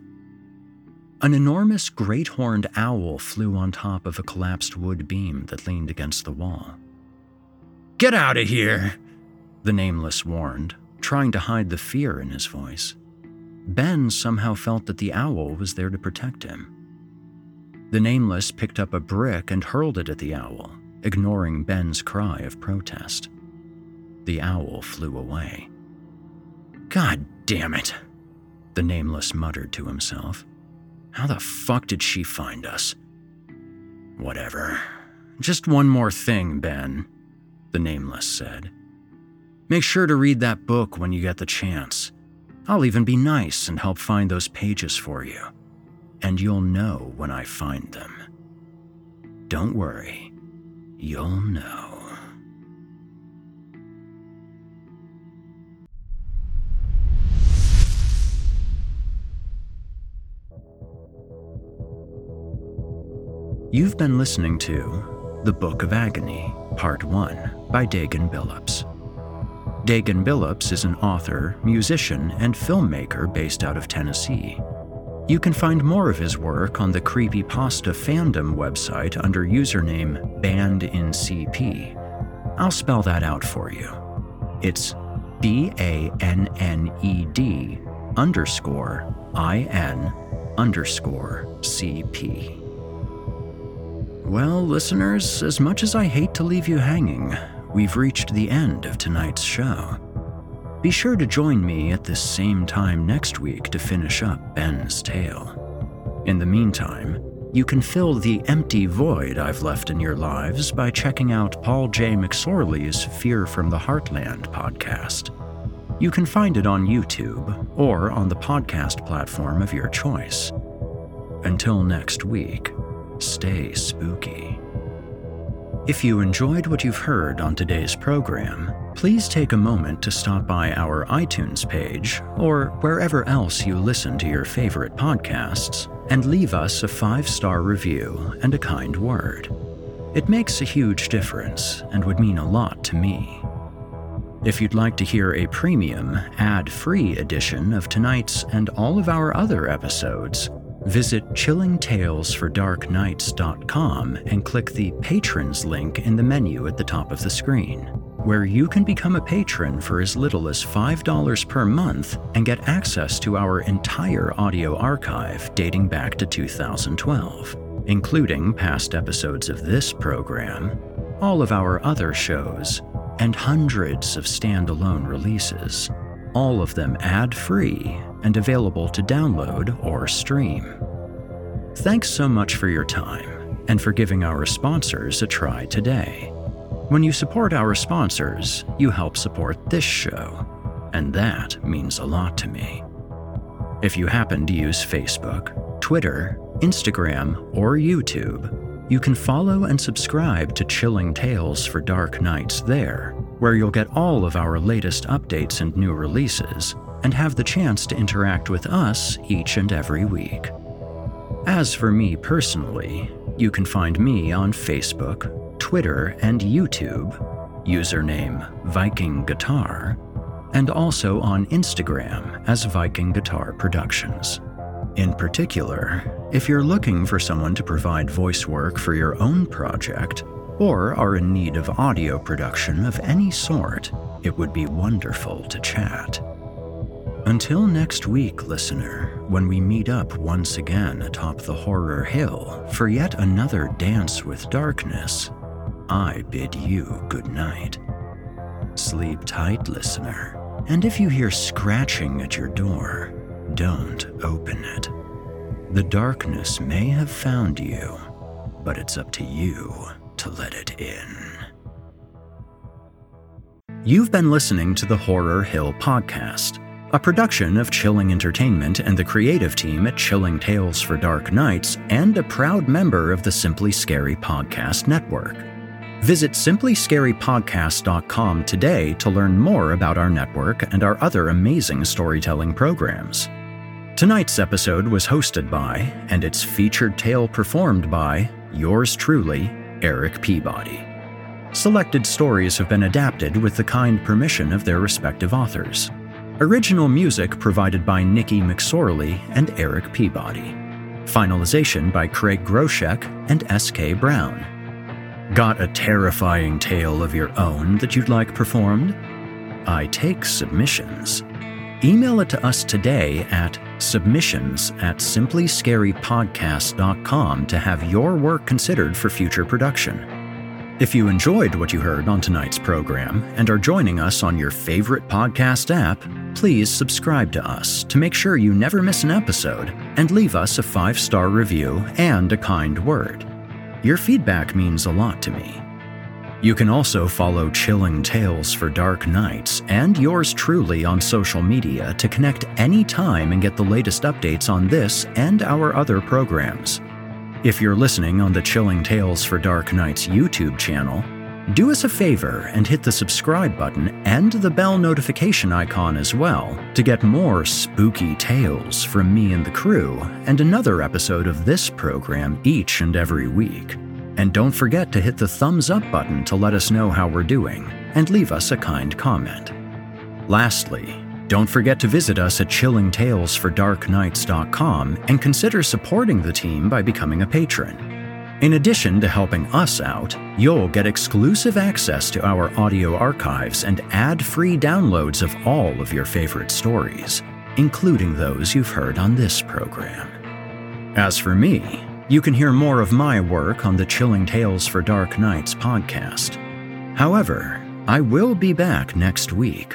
An enormous great-horned owl flew on top of a collapsed wood beam that leaned against the wall. "Get out of here!" the Nameless warned, trying to hide the fear in his voice. Ben somehow felt that the owl was there to protect him. The Nameless picked up a brick and hurled it at the owl, ignoring Ben's cry of protest. The owl flew away. "God damn it," the Nameless muttered to himself. "How the fuck did she find us?" "Whatever. Just one more thing, Ben," the Nameless said. "Make sure to read that book when you get the chance. I'll even be nice and help find those pages for you. And you'll know when I find them. Don't worry. You'll know." You've been listening to The Book of Agony, Part One by Dagan Billups. Dagan Billups is an author, musician, and filmmaker based out of Tennessee. You can find more of his work on the Creepypasta fandom website under username BannedInCP. I'll spell that out for you. It's B A N N E D underscore I-N underscore C P. Well, listeners, as much as I hate to leave you hanging, we've reached the end of tonight's show. Be sure to join me at this same time next week to finish up Ben's tale. In the meantime, you can fill the empty void I've left in your lives by checking out Paul J. McSorley's Fear from the Heartland podcast. You can find it on YouTube or on the podcast platform of your choice. Until next week, stay spooky. If you enjoyed what you've heard on today's program, please take a moment to stop by our iTunes page or wherever else you listen to your favorite podcasts and leave us a five-star review and a kind word. It makes a huge difference and would mean a lot to me. If you'd like to hear a premium, ad-free edition of tonight's and all of our other episodes, visit chilling tales for dark nights dot com and click the Patrons link in the menu at the top of the screen, where you can become a patron for as little as five dollars per month and get access to our entire audio archive dating back to two thousand twelve, including past episodes of this program, all of our other shows, and hundreds of standalone releases, all of them ad-free and available to download or stream. Thanks so much for your time and for giving our sponsors a try today. When you support our sponsors, you help support this show, and that means a lot to me. If you happen to use Facebook, Twitter, Instagram, or YouTube, you can follow and subscribe to Chilling Tales for Dark Nights there, where you'll get all of our latest updates and new releases, and have the chance to interact with us each and every week. As for me personally, you can find me on Facebook, Twitter, and YouTube, username Viking Guitar, and also on Instagram as Viking Guitar Productions. In particular, if you're looking for someone to provide voice work for your own project, or are in need of audio production of any sort, it would be wonderful to chat. Until next week, listener, when we meet up once again atop the Horror Hill for yet another Dance with Darkness, I bid you good night. Sleep tight, listener, and if you hear scratching at your door, don't open it. The darkness may have found you, but it's up to you to let it in. You've been listening to the Horror Hill Podcast, a production of Chilling Entertainment and the creative team at Chilling Tales for Dark Nights, and a proud member of the Simply Scary Podcast Network. Visit simply scary podcast dot com today to learn more about our network and our other amazing storytelling programs. Tonight's episode was hosted by, and its featured tale performed by, yours truly, Eric Peabody. Selected stories have been adapted with the kind permission of their respective authors. Original music provided by Nikki McSorley and Eric Peabody. Finalization by Craig Groshek and S K Brown. Got a terrifying tale of your own that you'd like performed? I take submissions. Email it to us today at submissions at simply scary podcast dot com to have your work considered for future production. If you enjoyed what you heard on tonight's program and are joining us on your favorite podcast app, please subscribe to us to make sure you never miss an episode and leave us a five-star review and a kind word. Your feedback means a lot to me. You can also follow Chilling Tales for Dark Nights and yours truly on social media to connect anytime and get the latest updates on this and our other programs. If you're listening on the Chilling Tales for Dark Nights YouTube channel, Do us a favor and hit the subscribe button and the bell notification icon as well to get more spooky tales from me and the crew and another episode of this program each and every week. And don't forget to hit the thumbs up button to let us know how we're doing and leave us a kind comment. Lastly, don't forget to visit us at chilling tales for dark nights dot com and consider supporting the team by becoming a patron. In addition to helping us out, you'll get exclusive access to our audio archives and ad-free downloads of all of your favorite stories, including those you've heard on this program. As for me, you can hear more of my work on the Chilling Tales for Dark Nights podcast. However, I will be back next week